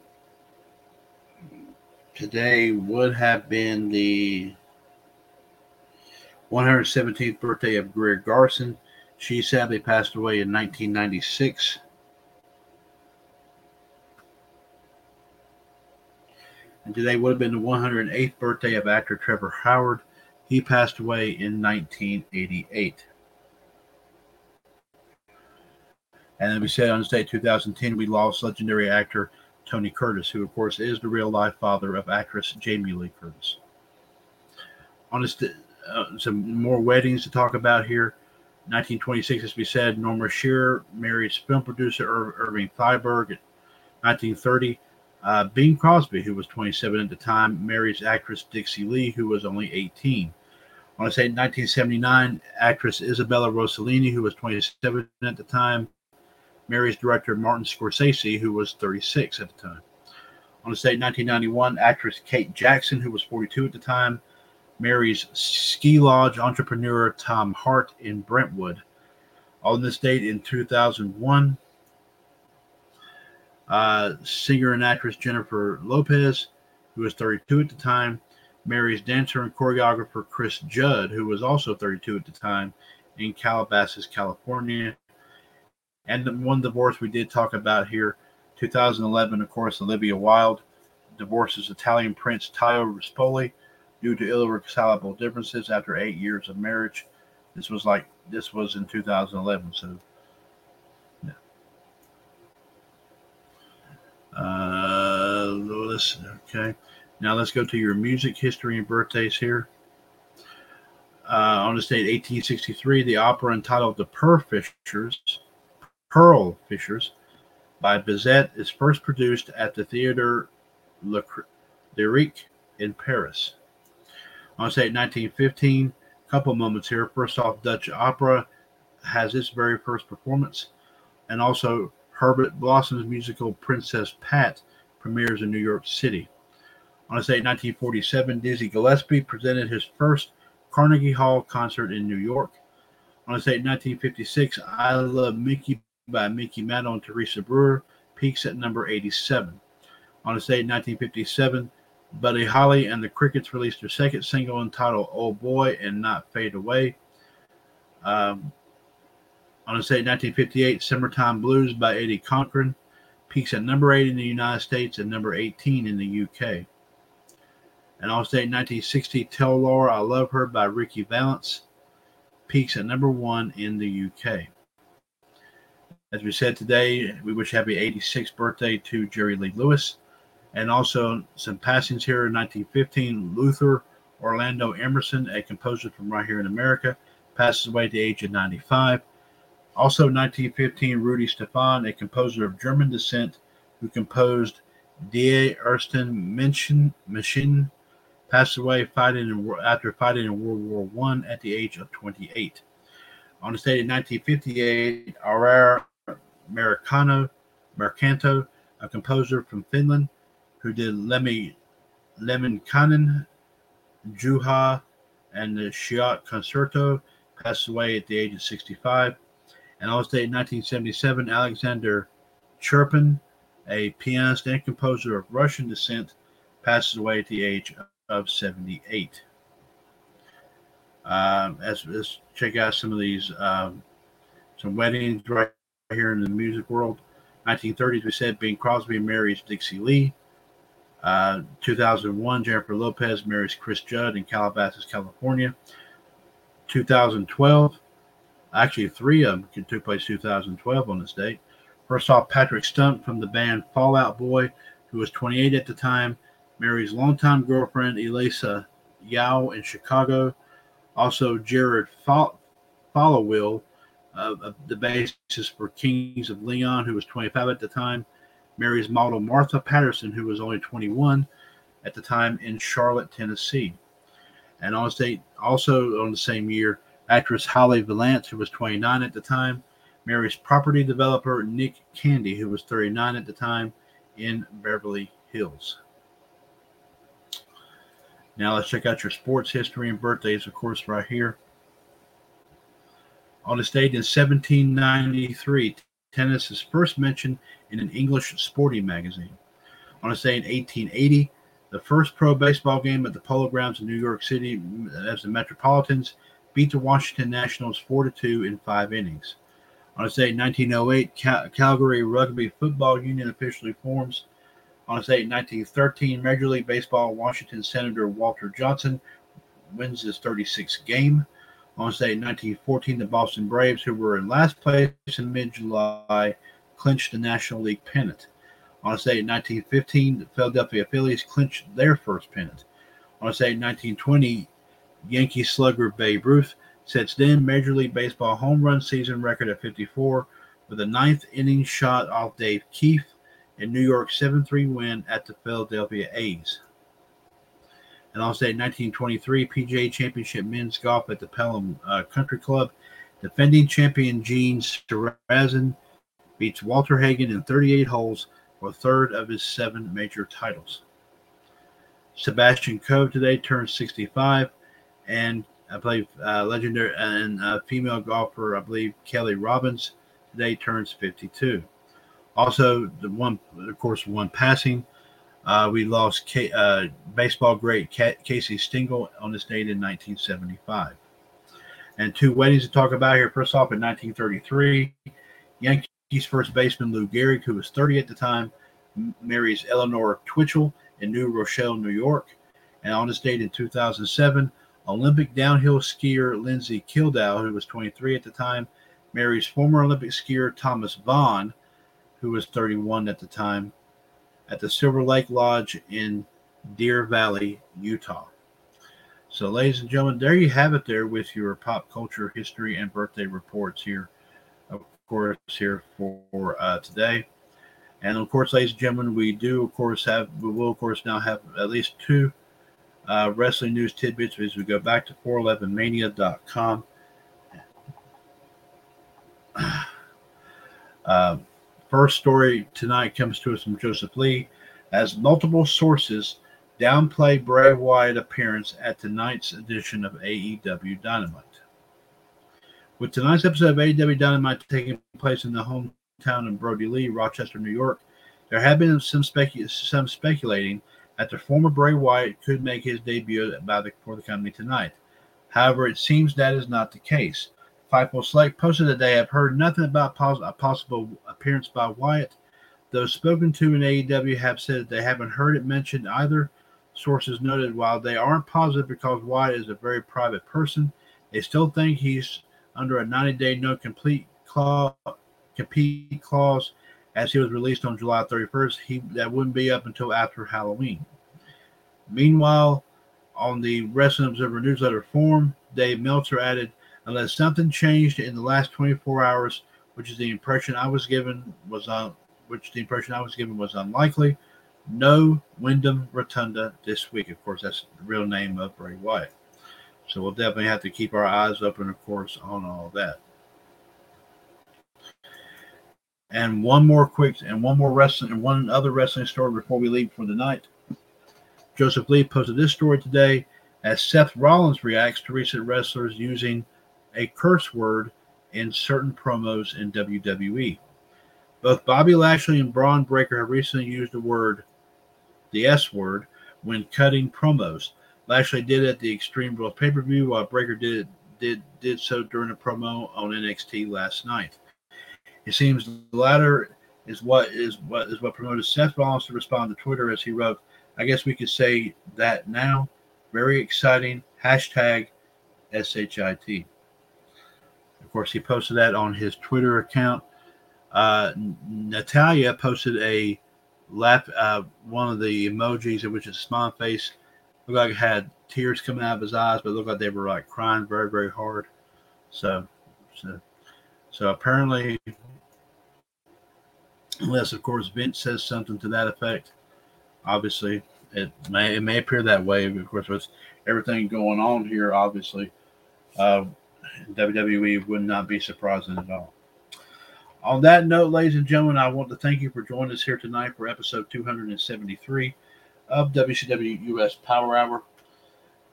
Today would have been the 117th birthday of Greer Garson. She sadly passed away in 1996. And today would have been the 108th birthday of actor Trevor Howard. He passed away in 1988. And then we said on this day, 2010, we lost legendary actor Tony Curtis, who, of course, is the real-life father of actress Jamie Lee Curtis. On this, some more weddings to talk about here. 1926, as we said, Norma Shearer marries film producer Irving Thalberg. In 1930, Bing Crosby, who was 27 at the time, marries actress Dixie Lee, who was only 18. I want to say 1979, actress Isabella Rossellini, who was 27 at the time, marries director Martin Scorsese, who was 36 at the time. On the state, 1991, actress Kate Jackson, who was 42 at the time, marries ski lodge entrepreneur Tom Hart in Brentwood. On this date in 2001, singer and actress Jennifer Lopez, who was 32 at the time, marries dancer and choreographer Chris Judd, who was also 32 at the time, in Calabasas, California. And the one divorce we did talk about here, 2011, of course, Olivia Wilde divorces Italian Prince Tito Ruspoli due to irreconcilable differences after 8 years of marriage. This was in 2011, so yeah. Okay. Now let's go to your music history and birthdays here. On this date, 1863, the opera entitled The Pearl Fishers by Bizet is first produced at the Theatre Lyrique in Paris. On say 1915, a couple moments here. First off, Dutch opera has its very first performance, and also Herbert Blossom's musical Princess Pat premieres in New York City. On say 1947, Dizzy Gillespie presented his first Carnegie Hall concert in New York. On say 1956, I Love Mickey by Mickey Maddow and Teresa Brewer peaks at number 87. On this day in 1957, Buddy Holly and the Crickets released their second single entitled Oh Boy and Not Fade Away. On this day in 1958, Summertime Blues by Eddie Cochran peaks at number 8 in the United States and number 18 in the UK. And on this day in 1960, Tell Laura I Love Her by Ricky Valance peaks at number 1 in the UK. As we said today, we wish happy 86th birthday to Jerry Lee Lewis. And also some passings here in 1915, Luther Orlando Emerson, a composer from right here in America, passes away at the age of 95. Also 1915, Rudi Stephan, a composer of German descent who composed Die Ersten Maschinen, passed away after fighting in World War I at the age of 28. On this date in 1958, Aurora Mercanto, a composer from Finland who did Lemminkäinen, Juha, and the Chiat Concerto, passed away at the age of 65. And on this date in 1977, Alexander Churpin, a pianist and composer of Russian descent, passes away at the age of 78. Let's check out some of these, some weddings right here in the music world. 1930s, we said Bing Crosby marries Dixie Lee. 2001, Jennifer Lopez marries Chris Judd in Calabasas, California. 2012, actually three of them took place 2012 on this date. First off, Patrick Stump from the band Fall Out Boy, who was 28 at the time, marries longtime girlfriend Elisa Yao in Chicago. Also, Jared Followill, the bassist for Kings of Leon, who was 25 at the time, marries model Martha Patterson, who was only 21 at the time, in Charlotte, Tennessee. And on state, also on the same year, actress Holly Valance, who was 29 at the time, marries property developer Nick Candy, who was 39 at the time, in Beverly Hills. Now let's check out your sports history and birthdays, of course, right here. On this date in 1793, tennis is first mentioned in an English sporting magazine. On this date in 1880, the first pro baseball game at the Polo Grounds in New York City as the Metropolitans beat the Washington Nationals 4-2 in 5 innings. On this date in 1908, Calgary Rugby Football Union officially forms. On this date in 1913, Major League Baseball Washington Senator Walter Johnson wins his 36th game. On this date in 1914, the Boston Braves, who were in last place in mid-July, clinched the National League pennant. On this date in 1915, the Philadelphia Phillies clinched their first pennant. On this date in 1920, Yankee slugger Babe Ruth sets then Major League Baseball home run season record at 54 with a ninth inning shot off Dave Keefe in New York's 7-3 win at the Philadelphia A's. And on this date in 1923, PGA Championship men's golf at the Pelham Country Club. Defending champion Gene Sarazen beats Walter Hagen in 38 holes for a third of his 7 major titles. Sebastian Coe today turns 65, and I believe legendary and female golfer, I believe Kelly Robbins today turns 52. Also, one passing. We lost baseball great Casey Stengel on this date in 1975. And two weddings to talk about here. First off, in 1933, Yankees first baseman Lou Gehrig, who was 30 at the time, marries Eleanor Twitchell in New Rochelle, New York. And on this date in 2007, Olympic downhill skier Lindsay Kildow, who was 23 at the time, marries former Olympic skier Thomas Vaughn, who was 31 at the time, at the Silver Lake Lodge in Deer Valley, Utah. So, ladies and gentlemen, there you have it there with your pop culture history and birthday reports here, of course, here for today. And, of course, ladies and gentlemen, we will now have at least 2 wrestling news tidbits as we go back to 411mania.com. First story tonight comes to us from Joseph Lee, as multiple sources downplay Bray Wyatt's appearance at tonight's edition of AEW Dynamite. With tonight's episode of AEW Dynamite taking place in the hometown of Brody Lee, Rochester, New York, there have been some speculating that the former Bray Wyatt could make his debut for the company tonight. However, it seems that is not the case. Fightful Select posted that they have heard nothing about a possible appearance by Wyatt. Those spoken to in AEW have said that they haven't heard it mentioned either. Sources noted while they aren't positive because Wyatt is a very private person, they still think he's under a 90-day no compete clause as he was released on July 31st. That wouldn't be up until after Halloween. Meanwhile, on the Wrestling Observer newsletter form, Dave Meltzer added, "Unless something changed in the last 24 hours, which the impression I was given was unlikely. No Wyndham Rotunda this week." Of course, that's the real name of Bray Wyatt. So we'll definitely have to keep our eyes open, of course, on all that. And one other wrestling story before we leave for the night. Joseph Lee posted this story today as Seth Rollins reacts to recent wrestlers using a curse word in certain promos in WWE. Both Bobby Lashley and Braun Breaker have recently used the S word, when cutting promos. Lashley did it at the Extreme Rules pay-per-view, while Breaker did so during a promo on NXT last night. It seems the latter is what promoted Seth Rollins to respond to Twitter, as he wrote, I guess we could say that now. Very exciting. Hashtag SHIT. Of course, he posted that on his Twitter account. Natalia posted a laugh, one of the emojis in which it's a smile face. Looked like it had tears coming out of his eyes, but it looked like they were like crying very, very hard. So apparently, unless of course Vince says something to that effect, obviously it may appear that way. Of course, with everything going on here, obviously, WWE would not be surprising at all. On that note, ladies and gentlemen, I want to thank you for joining us here tonight for episode 273 of WCWUS Power Hour.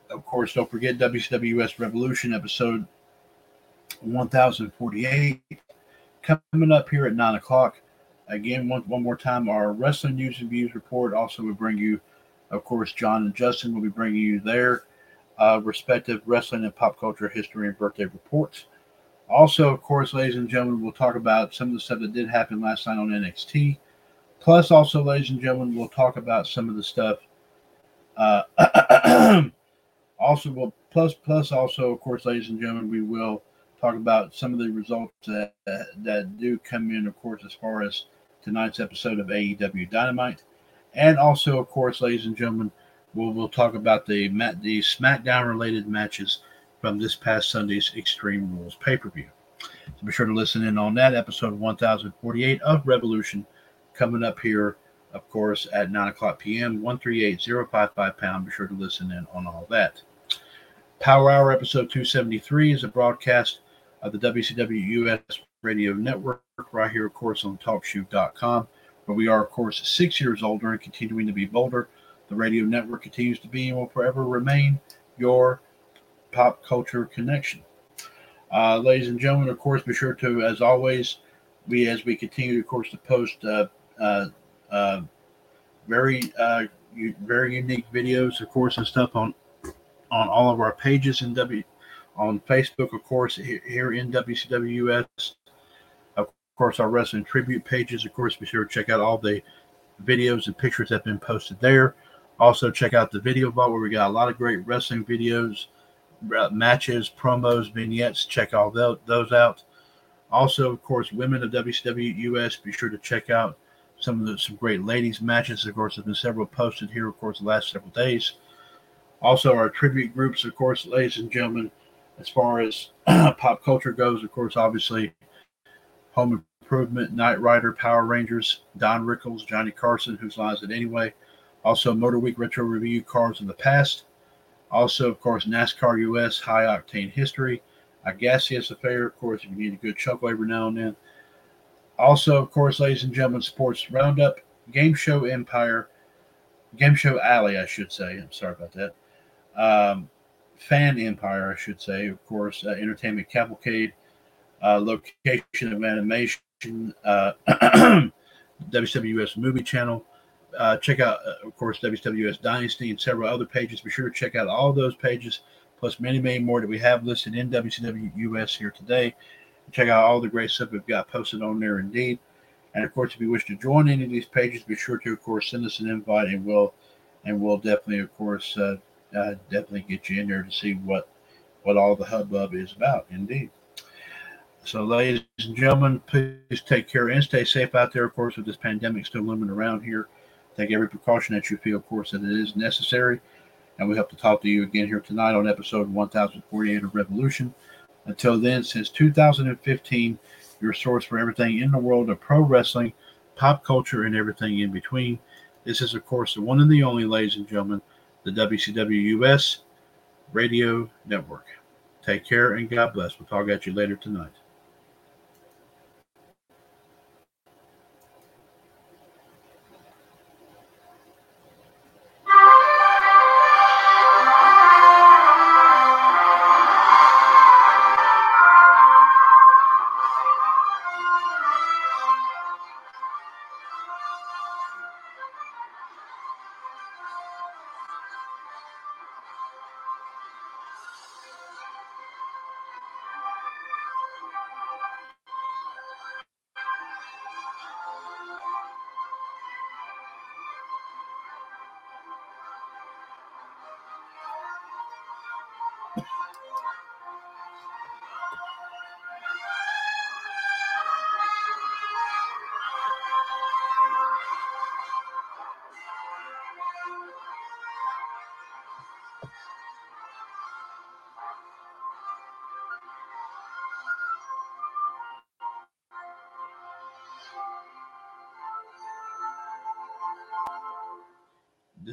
Of course, don't forget WCWUS Revolution episode 1048 coming up here at 9 o'clock. Again, one more time, our wrestling news and views report. Also, we bring you, of course, John and Justin will be bringing you their respective wrestling and pop culture history and birthday reports. Also, of course, ladies and gentlemen, we'll talk about some of the stuff that did happen last night on NXT. Plus, also, ladies and gentlemen, we'll talk about some of the stuff. Also, of course, ladies and gentlemen, we will talk about some of the results that do come in, of course, as far as tonight's episode of AEW Dynamite. And also, of course, ladies and gentlemen, we'll talk about the SmackDown-related matches from this past Sunday's Extreme Rules pay-per-view. So be sure to listen in on that, episode 1048 of Revolution, coming up here, of course, at 9 o'clock p.m., 138055 pound. Be sure to listen in on all that. Power Hour episode 273 is a broadcast of the WCWUS Radio Network, right here, of course, on TalkShoe.com, where we are, of course, 6 years older and continuing to be bolder. The radio network continues to be and will forever remain your pop culture connection. Ladies and gentlemen, of course, be sure to, as always, we continue, of course, to post very unique videos, of course, and stuff on all of our pages in on Facebook, of course, here in WCWUS. Of course, our wrestling tribute pages, of course, be sure to check out all the videos and pictures that have been posted there. Also, check out the video vault where we got a lot of great wrestling videos, matches, promos, vignettes. Check all those out. Also, of course, Women of WCWUS, be sure to check out some great ladies matches. Of course, there's been several posted here, of course, the last several days. Also, our tribute groups, of course, ladies and gentlemen, as far as pop culture goes, of course, obviously, Home Improvement, Knight Rider, Power Rangers, Don Rickles, Johnny Carson, Whose Lies It Anyway. Also, Motor Week Retro Review, Cars in the Past. Also, of course, NASCAR US, High Octane History, A Gaseous Affair, of course, if you need a good chuckle every now and then. Also, of course, ladies and gentlemen, Sports Roundup, Game Show Empire, Game Show Alley, I should say. I'm sorry about that. Fan Empire, I should say, of course, Entertainment Cavalcade, Location of Animation, WCWUS Movie Channel. Check out, of course, WCWUS Dynasty and several other pages. Be sure to check out all those pages, plus many, many more that we have listed in WCWUS here today. Check out all the great stuff we've got posted on there indeed. And, of course, if you wish to join any of these pages, be sure to, of course, send us an invite, and we'll definitely, of course, definitely get you in there to see what all the hubbub is about, indeed. So, ladies and gentlemen, please take care and stay safe out there, of course, with this pandemic still looming around here. Take every precaution that you feel, of course, that it is necessary. And we hope to talk to you again here tonight on episode 1048 of Revolution. Until then, since 2015, your source for everything in the world of pro wrestling, pop culture, and everything in between. This is, of course, the one and the only, ladies and gentlemen, the WCWUS Radio Network. Take care and God bless. We'll talk at you later tonight.